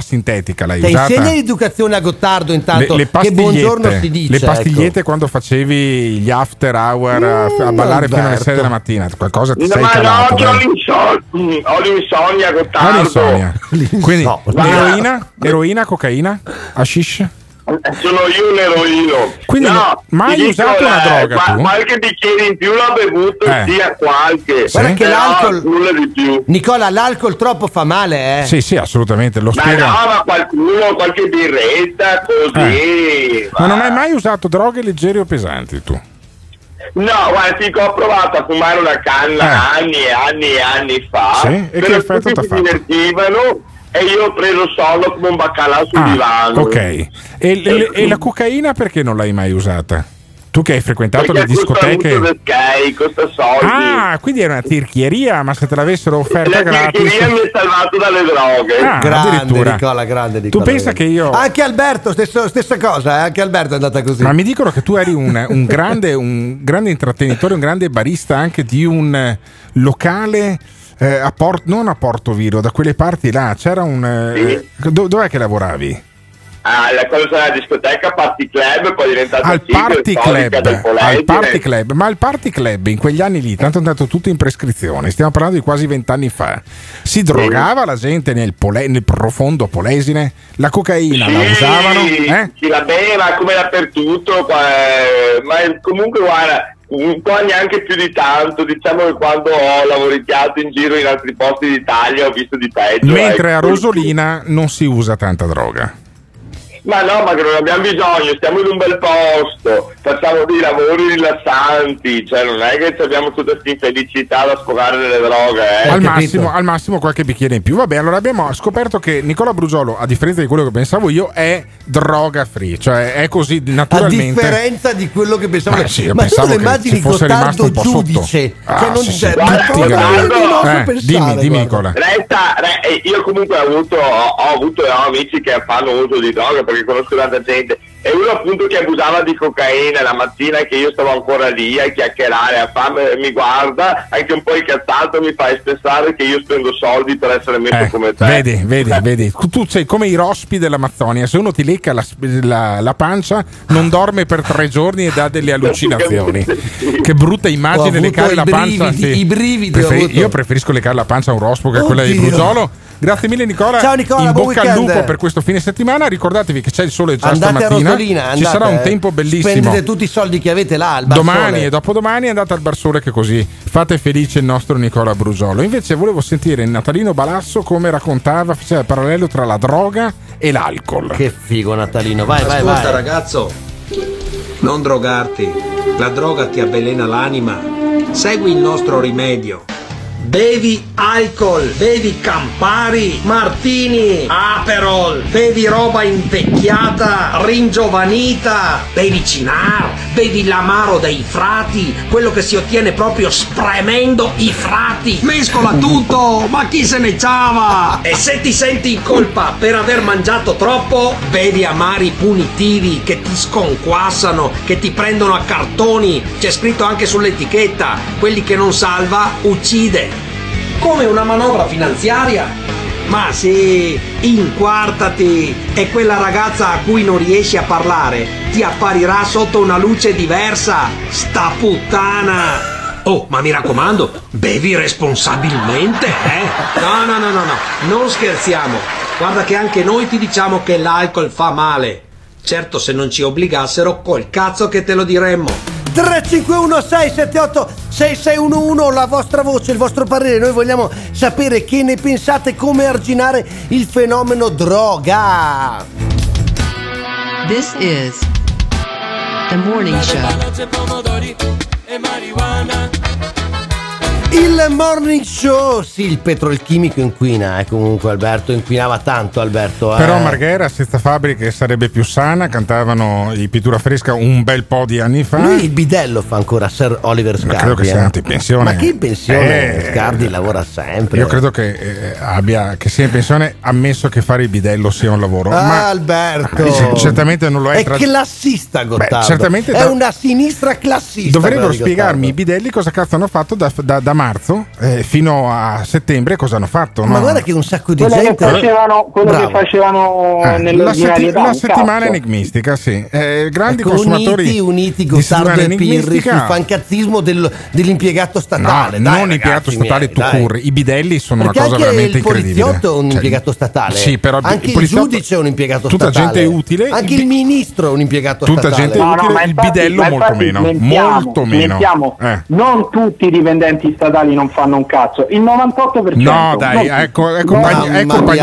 sintetica l'hai usata. Insegna l'educazione a Gottardo intanto, le che buongiorno si dice. Le pastigliette, quando facevi gli after hour a ballare fino alle 6 della mattina, qualcosa ti sei calato. No, ho l'insonnia a Gottardo. Quindi eroina, cocaina, hashish. Sono io un eroino. Quindi mai usato una droga tu? Qualche bicchiere in più l'ho bevuto, sia qualche. Guarda che l'alcol, nulla di più. Nicola, l'alcol troppo fa male, eh? Sì, assolutamente, lo spiego. Ma qualcuno, qualche birretta, così. Ma non hai mai usato droghe leggere o pesanti tu? No, guarda, ho provato a fumare una canna anni fa. Sì, e che effetto t'ha fatto? Divertivano. E io ho preso solo come un baccalà sul divano. Ok. E la cocaina perché non l'hai mai usata? Tu che hai frequentato le discoteche. Costa soldi. Ah, quindi era una tirchieria, ma se te l'avessero offerta gratis. La tirchieria mi è salvato dalle droghe. Grande Nicola. Tu pensa che io. Anche Alberto, stessa cosa, anche Alberto è andata così. Ma mi dicono che tu eri un grande intrattenitore, un grande barista anche di un locale. Non a Porto Viro, da quelle parti là c'era un. Dov'è che lavoravi? La discoteca Party Club, poi è diventato al Party Club. Ma il Party Club in quegli anni lì, tanto è andato tutto in prescrizione, stiamo parlando di quasi 20 anni fa. Si drogava la gente nel profondo Polesine, la cocaina la usavano, si la beva come dappertutto, ma comunque guarda. Un po' neanche più di tanto, diciamo che quando ho lavoricchiato in giro in altri posti d'Italia ho visto di peggio. Mentre a Rosolina non si usa tanta droga. Ma no, ma che non abbiamo bisogno, stiamo in un bel posto, facciamo dei lavori rilassanti, cioè non è che abbiamo tutta questa infelicità da sfogare delle droghe. Al massimo qualche bicchiere in più. Vabbè, allora abbiamo scoperto che Nicola Brugiolo, a differenza di quello che pensavo io, è droga free, cioè è così naturalmente. A differenza di quello che pensavo io pensavo che immagini fosse rimasto un po' giudice, dimmi Nicola. Io comunque ho avuto amici che fanno uso di droga, perché conosco tanta gente e uno appunto che abusava di cocaina la mattina, che io stavo ancora lì a chiacchierare, a farmi, mi guarda anche un po' incazzato, mi fa pensare che io spendo soldi per essere messo come te. Vedi, tu sei come i rospi dell'Amazzonia, se uno ti lecca la pancia non dorme per 3 giorni e dà delle allucinazioni. Che brutta immagine, leccare la pancia, sì. I brividi io preferisco leccare la pancia a un rospo che a quella di Bruzzolo. Grazie mille Nicola. Ciao Nicola, in bocca al lupo per questo fine settimana. Ricordatevi che c'è il sole già stamattina, ci sarà un tempo bellissimo. Spendete tutti i soldi che avete là al bar domani sole. E dopodomani andate al bar sole, che così fate felice il nostro Nicola Brusolo. Invece volevo sentire Natalino Balasso come raccontava, faceva il parallelo tra la droga e l'alcol. Che figo Natalino, vai. Ascolta, vai. Ascolta ragazzo, non drogarti, la droga ti avvelena l'anima. Segui il nostro rimedio. Bevi alcol, bevi Campari, Martini, Aperol, bevi roba invecchiata, ringiovanita, bevi Cinar, bevi l'amaro dei frati, quello che si ottiene proprio spremendo i frati. Mescola tutto, ma chi se ne ciava? E se ti senti in colpa per aver mangiato troppo, bevi amari punitivi che ti sconquassano, che ti prendono a cartoni. C'è scritto anche sull'etichetta, quelli che non salva uccide. Come una manovra finanziaria? Ma sì, inquartati, e quella ragazza a cui non riesci a parlare ti apparirà sotto una luce diversa. Sta puttana! Oh, ma mi raccomando, bevi responsabilmente, eh? No, non scherziamo. Guarda che anche noi ti diciamo che l'alcol fa male. Certo, se non ci obbligassero, col cazzo che te lo diremmo. 351-678-6611, la vostra voce, il vostro parere, noi vogliamo sapere che ne pensate, come arginare il fenomeno droga. This is the morning show. Il morning show, sì, il petrolchimico inquina, comunque Alberto, inquinava tanto Alberto. Però Marghera senza fabbriche sarebbe più sana, cantavano i Pittura Fresca un bel po' di anni fa. Lui il bidello fa ancora, Sir Oliver Scardi. Ma credo che sia andato in pensione. Ma chi in pensione? Scardi lavora sempre. Io credo che sia in pensione, ammesso che fare il bidello sia un lavoro. Ma Alberto certamente non lo è. È classista Gottardo. Beh, è una sinistra classista. Dovrebbero spiegarmi i bidelli cosa cazzo hanno fatto da marzo fino a settembre, cosa hanno fatto? Ma guarda che un sacco di gente facevano nell'ordinarietà, la settimana enigmistica, sì. Grandi consumatori uniti Gottardo e Pirri sul fancazzismo dell'impiegato statale. No, dai, non impiegato statale tu curri. I bidelli sono perché una cosa veramente incredibile. Il poliziotto è un impiegato statale. Sì, però anche il giudice è un impiegato statale. Tutta gente utile. Anche il ministro è un impiegato statale. Tutta gente utile. Il bidello molto meno. Non tutti i dipendenti statali non fanno un cazzo, il 98%. No dai, ecco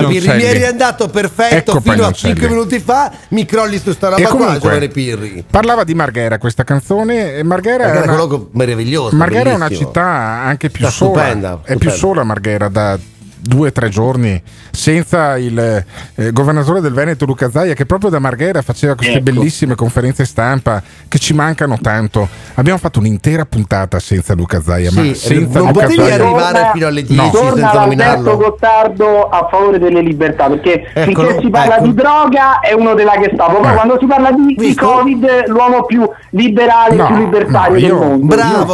Pirri ieri è andato perfetto, ecco, fino a 5 minuti fa mi crolli su sta roba qua, Giovanni Pirri. Parlava di Marghera questa canzone, Marghera è un luogo meraviglioso. Marghera è una città anche più sola, è più sola Marghera da 2 o 3 giorni senza il governatore del Veneto Luca Zaia, che proprio da Marghera faceva queste bellissime conferenze stampa che ci mancano tanto. Abbiamo fatto un'intera puntata senza Luca Zaia, ma senza non Luca potevi Zaia arrivare fino alle 10 senza nominarlo. Torna Alberto Gottardo a favore delle libertà, perché finché si parla di droga è uno della Gestapo, ma quando si parla di Covid l'uomo più liberale, più libertario del mondo.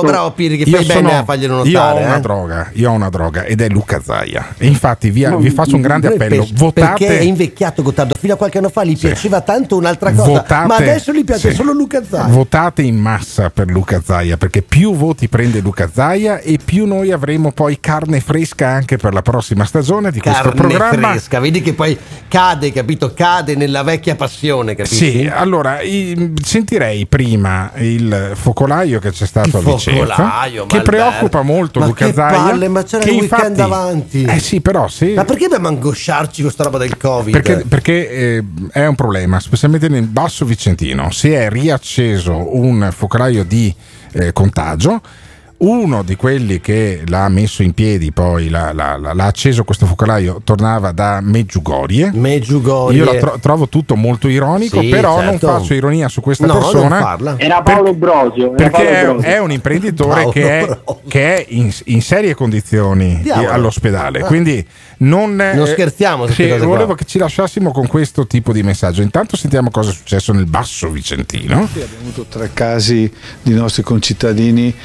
Bravo Pirri, che fai bene a farglielo notare. Io ho una droga ed è Luca Zaia. Infatti vi faccio un grande appello, votate, perché è invecchiato Gottardo. Fino a qualche anno fa gli piaceva tanto un'altra cosa, votate, ma adesso gli piace solo Luca Zaia. Votate in massa per Luca Zaia, perché più voti prende Luca Zaia e più noi avremo poi carne fresca anche per la prossima stagione di questo programma. Carne fresca, vedi che poi cade, capito? Cade nella vecchia passione, capito? Sì, allora sentirei prima il focolaio che c'è stato a Vicenza, che preoccupa molto Luca Zaia. Ma c'era il weekend davanti. Sì, però sì. Ma perché dobbiamo angosciarci con questa roba del Covid? Perché è un problema, specialmente nel Basso Vicentino. Si è riacceso un focolaio di contagio. Uno di quelli che l'ha messo in piedi, poi l'ha acceso questo focolaio, tornava da Meggiugorie. Io la trovo tutto molto ironico, sì, però certo, non faccio ironia su questa persona. Era Paolo Brosio, perché è un imprenditore che è in serie condizioni all'ospedale, quindi non scherziamo. Volevo che ci lasciassimo con questo tipo di messaggio. Intanto sentiamo cosa è successo nel Basso Vicentino. Sì, abbiamo avuto 3 casi di nostri concittadini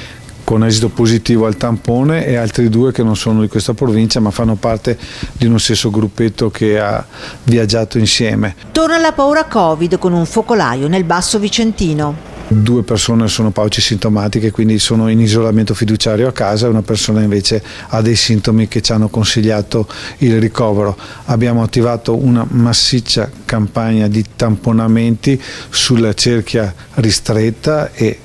con esito positivo al tampone e altri 2 che non sono di questa provincia ma fanno parte di uno stesso gruppetto che ha viaggiato insieme. Torna la paura Covid con un focolaio nel Basso Vicentino. 2 persone sono pauci sintomatiche, quindi sono in isolamento fiduciario a casa, e una persona invece ha dei sintomi che ci hanno consigliato il ricovero. Abbiamo attivato una massiccia campagna di tamponamenti sulla cerchia ristretta e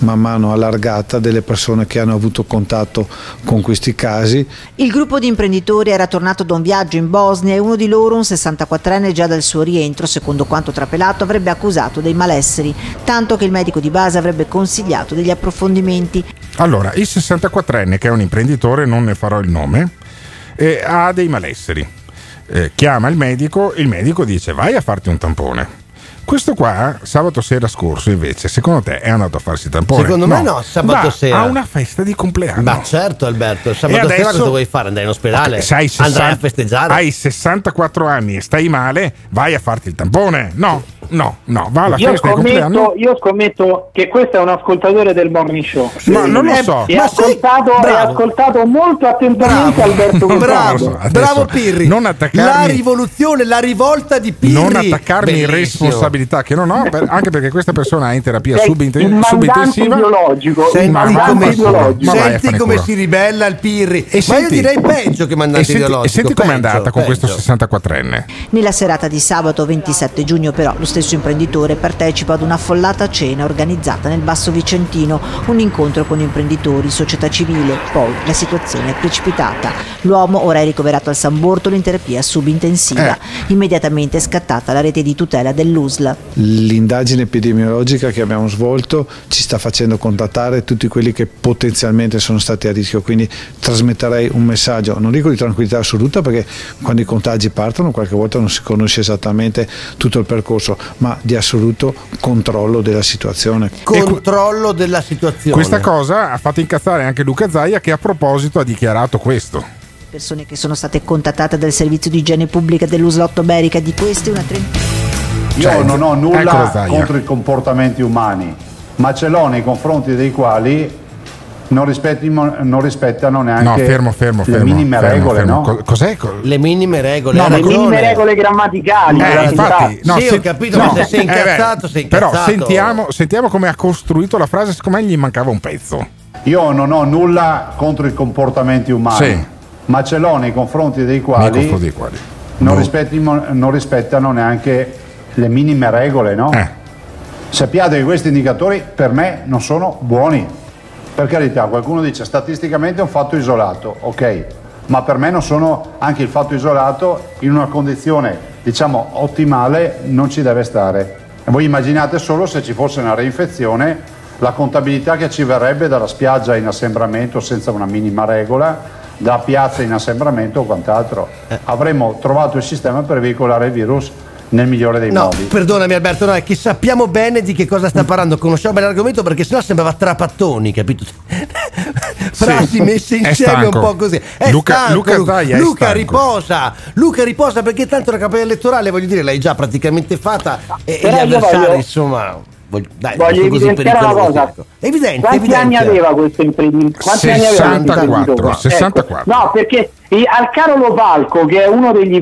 man mano allargata delle persone che hanno avuto contatto con questi casi. Il gruppo di imprenditori era tornato da un viaggio in Bosnia e uno di loro, un 64enne, già dal suo rientro, secondo quanto trapelato, avrebbe accusato dei malesseri, tanto che il medico di base avrebbe consigliato degli approfondimenti. Allora, il 64enne, che è un imprenditore, non ne farò il nome, ha dei malesseri, chiama il medico dice vai a farti un tampone. Questo qua sabato sera scorso invece, secondo te è andato a farsi tampone? Secondo me no, sabato sera. A una festa di compleanno. Ma certo Alberto, sabato sera cosa vuoi fare? Andai in ospedale? Sai, andrai a festeggiare? Hai 64 anni e stai male, vai a farti il tampone? No, va alla festa di compleanno. Io scommetto che questo è un ascoltatore del morning show. Sì, ma non lo so. E ha ascoltato molto attentamente Alberto Gottardo. Bravo Pirri. Non attaccarmi. La rivoluzione, la rivolta di Pirri. Non attaccarmi in responsabilità che non ho, anche perché questa persona è in terapia subintensiva. Senti come si ribella il Pirri. Io direi peggio che mandante ideologico. E senti come è andata con questo 64enne. Nella serata di sabato 27 giugno però lo stesso imprenditore partecipa ad una affollata cena organizzata nel Basso Vicentino, un incontro con imprenditori, società civile. Poi la situazione è precipitata. L'uomo ora è ricoverato al San Bortolo in terapia subintensiva. Immediatamente è scattata la rete di tutela dell'USL. L'indagine epidemiologica che abbiamo svolto ci sta facendo contattare tutti quelli che potenzialmente sono stati a rischio, quindi trasmetterei un messaggio, non dico di tranquillità assoluta perché quando i contagi partono qualche volta non si conosce esattamente tutto il percorso, ma di assoluto controllo della situazione. Controllo della situazione. Questa cosa ha fatto incazzare anche Luca Zaia, che a proposito ha dichiarato questo. Persone che sono state contattate dal servizio di igiene pubblica dell'Uslotto Berica, di queste una trentina. Io non ho nulla contro i comportamenti umani, ma ce l'ho nei confronti dei quali non rispettano neanche le minime regole. Cos'è? Le minime regole? No, le minime regole grammaticali. Infatti, sì, ho capito, ma se sei incazzato, sei incazzato. Però sentiamo come ha costruito la frase, siccome gli mancava un pezzo. Io non ho nulla contro i comportamenti umani, sì, ma ce l'ho nei confronti dei quali non rispettano neanche le minime regole, no? Sappiate che questi indicatori per me non sono buoni. Per carità, qualcuno dice statisticamente è un fatto isolato, ok, ma per me non sono, anche il fatto isolato in una condizione diciamo ottimale non ci deve stare. E voi immaginate solo se ci fosse una reinfezione, la contabilità che ci verrebbe dalla spiaggia in assembramento senza una minima regola, da piazza in assembramento o quant'altro. Avremmo trovato il sistema per veicolare il virus nel migliore dei modi. Perdonami Alberto, è che sappiamo bene di che cosa sta parlando, conosciamo bene l'argomento, perché sennò sembrava Trapattoni, capito? Frasi messe insieme un po' così. Luca riposa, perché tanto la campagna elettorale, voglio dire, l'hai già praticamente fatta e gli avversari voglio evidenziare una cosa. Quanti anni aveva questo imprenditore? 64. No, perché al caro Lopalco, che è uno degli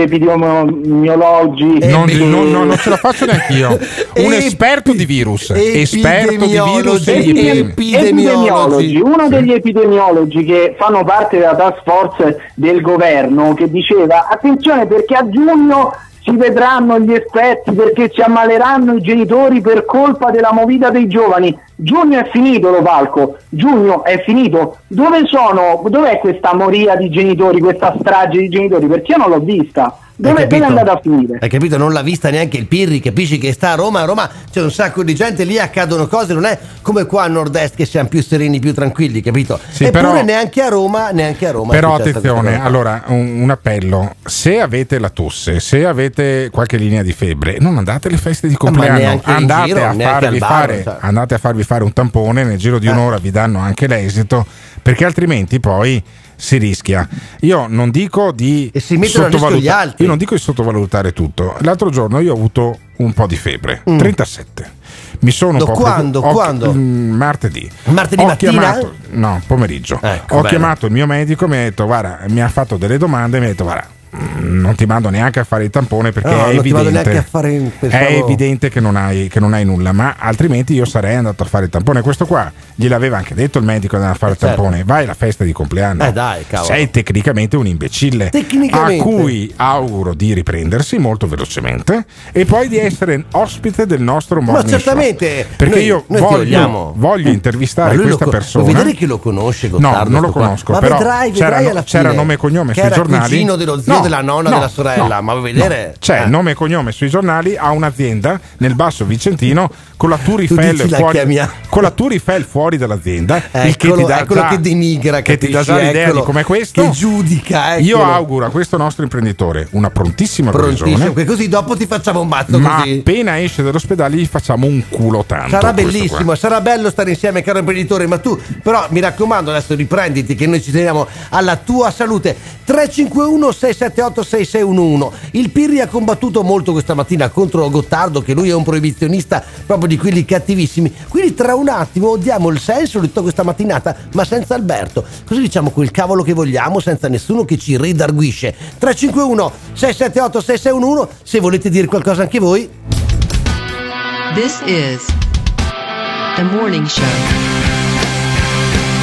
epidemiologi, non ce la faccio neanche io, un esperto di virus, epidemiologi, uno degli epidemiologi che fanno parte della task force del governo, che diceva attenzione perché a giugno si vedranno gli effetti, perché ci ammaleranno i genitori per colpa della movida dei giovani. Giugno è finito, Lopalco, giugno è finito. Dov'è questa moria di genitori, questa strage di genitori? Perché io non l'ho vista. Dove è andata a finire? Hai capito? Non l'ha vista neanche il Pirri, capisci che sta a Roma. A Roma c'è un sacco di gente, lì accadono cose, non è come qua a nord-est che siamo più sereni, più tranquilli, capito? Sì, eppure però, neanche a Roma. Però attenzione, allora un appello: se avete la tosse, se avete qualche linea di febbre, non andate alle feste di compleanno, andate a farvi fare un tampone, nel giro di un'ora vi danno anche l'esito, perché altrimenti poi si rischia. Io non dico di sottovalutare tutto. L'altro giorno io ho avuto un po' di febbre, 37. Mi sono quando? Martedì mattina? Pomeriggio. Ho chiamato il mio medico e mi ha detto: guarda, mi ha fatto delle domande e mi ha detto: guarda, non ti mando neanche a fare il tampone perché è evidente che non hai nulla, ma altrimenti io sarei andato a fare il tampone. Questo qua gliel'aveva anche detto il medico, andava a fare il tampone. Vai alla festa di compleanno, dai, sei tecnicamente un imbecille, a cui auguro di riprendersi molto velocemente e poi di essere ospite del nostro morning show. Certamente, perché noi voglio intervistare questa persona. Vuoi vedere chi lo conosce? Gottardo, no, non lo conosco, ma però vedrai c'era nome e cognome sui giornali, dello zio, della nonna, della sorella, ma vuoi vedere? No. C'è nome e cognome sui giornali, ha un'azienda nel Basso Vicentino con la Tour Eiffel fuori dall'azienda, il che ti dà quello che denigra, che ti dà già l'idea di come questo che giudica. Io auguro a questo nostro imprenditore una prontissima guarigione, così dopo ti facciamo un mazzo, ma così appena esce dall'ospedale gli facciamo un culo tanto. Sarà bellissimo qua. Sarà bello stare insieme, caro imprenditore, ma tu però mi raccomando adesso riprenditi, che noi ci teniamo alla tua salute. 351-678-6611. Il Pirri ha combattuto molto questa mattina contro Gottardo, che lui è un proibizionista proprio di quelli cattivissimi, quindi tra un attimo diamo il senso di tutta questa mattinata, ma senza Alberto, così diciamo quel cavolo che vogliamo senza nessuno che ci redarguisce. 351-678-6611 se volete dire qualcosa anche voi. This is the morning show.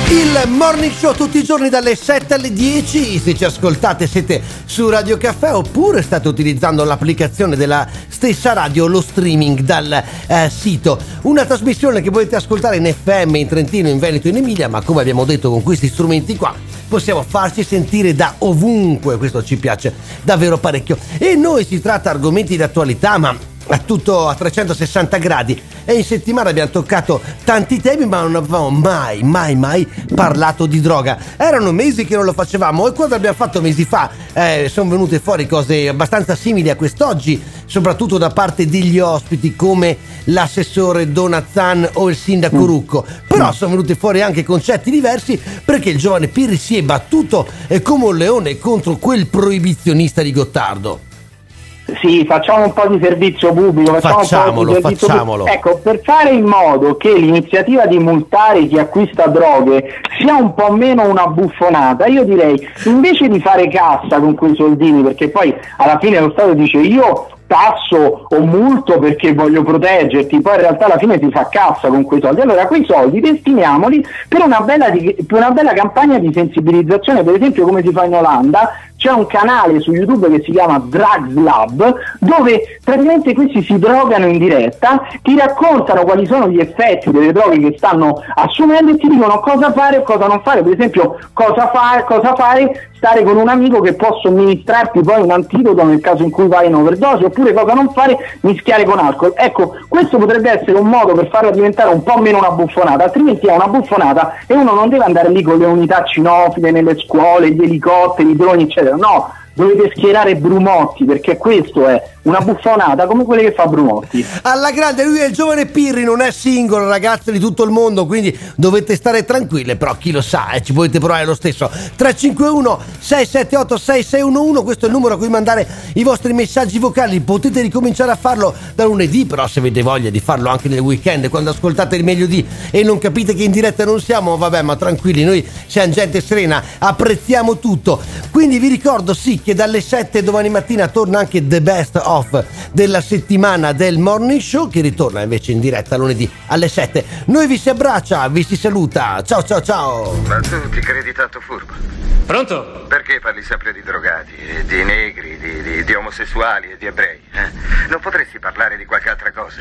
Il morning show tutti i giorni dalle 7 alle 10, se ci ascoltate siete su Radio Caffè oppure state utilizzando l'applicazione della stessa radio, lo streaming dal sito. Una trasmissione che potete ascoltare in FM, in Trentino, in Veneto, in Emilia, ma come abbiamo detto con questi strumenti qua possiamo farci sentire da ovunque, questo ci piace davvero parecchio. E noi si tratta di argomenti di attualità, ma a tutto a 360 gradi, e in settimana abbiamo toccato tanti temi, ma non avevamo mai parlato di droga. Erano mesi che non lo facevamo, e quando l'abbiamo fatto mesi fa sono venute fuori cose abbastanza simili a quest'oggi, soprattutto da parte degli ospiti come l'assessore Donazzan o il sindaco Rucco. Però sono venuti fuori anche concetti diversi, perché il giovane Pirri si è battuto come un leone contro quel proibizionista di Gottardo. Sì, facciamo un po' di servizio pubblico. Facciamolo. Ecco, per fare in modo che l'iniziativa di multare chi acquista droghe sia un po' meno una buffonata, io direi, invece di fare cassa con quei soldini, perché poi alla fine lo Stato dice io tasso o multo perché voglio proteggerti, poi in realtà alla fine si fa cassa con quei soldi. Allora quei soldi destiniamoli per una bella campagna di sensibilizzazione, per esempio come si fa in Olanda. C'è un canale su YouTube che si chiama Drugs Lab, dove praticamente questi si drogano in diretta, ti raccontano quali sono gli effetti delle droghe che stanno assumendo e ti dicono cosa fare e cosa non fare. Per esempio cosa fare stare con un amico che può somministrarti poi un antidoto nel caso in cui vai in overdose, oppure cosa non fare, mischiare con alcol. Ecco, questo potrebbe essere un modo per farla diventare un po' meno una buffonata, altrimenti è una buffonata e uno non deve andare lì con le unità cinofile nelle scuole, gli elicotteri, i droni eccetera. No, dovete schierare Brumotti, perché questo è una buffonata come quelle che fa Brumotti alla grande. Lui è il giovane Pirri, non è singolo, ragazzi di tutto il mondo, quindi dovete stare tranquille, però chi lo sa, ci potete provare lo stesso. 351-678-6611, questo è il numero a cui mandare i vostri messaggi vocali. Potete ricominciare a farlo da lunedì, però se avete voglia di farlo anche nel weekend, quando ascoltate il meglio di e non capite che in diretta non siamo, vabbè, ma tranquilli, noi siamo gente serena, apprezziamo tutto. Quindi vi ricordo sì che dalle 7 domani mattina torna anche The Best of off della settimana del Morning Show, che ritorna invece in diretta lunedì alle 7. Noi vi si abbraccia, vi si saluta. Ciao ciao ciao. Ma tu ti credi tanto furbo? Pronto? Perché parli sempre di drogati, di negri, di omosessuali e di ebrei? Non potresti parlare di qualche altra cosa?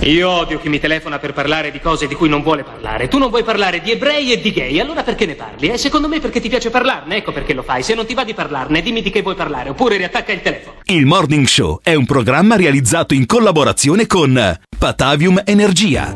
Io odio chi mi telefona per parlare di cose di cui non vuole parlare. Tu non vuoi parlare di ebrei e di gay, allora perché ne parli? Secondo me perché ti piace parlarne, ecco perché lo fai. Se non ti va di parlarne, dimmi di che vuoi parlare, oppure riattacca il telefono. Il Morning Show è un programma realizzato in collaborazione con Patavium Energia.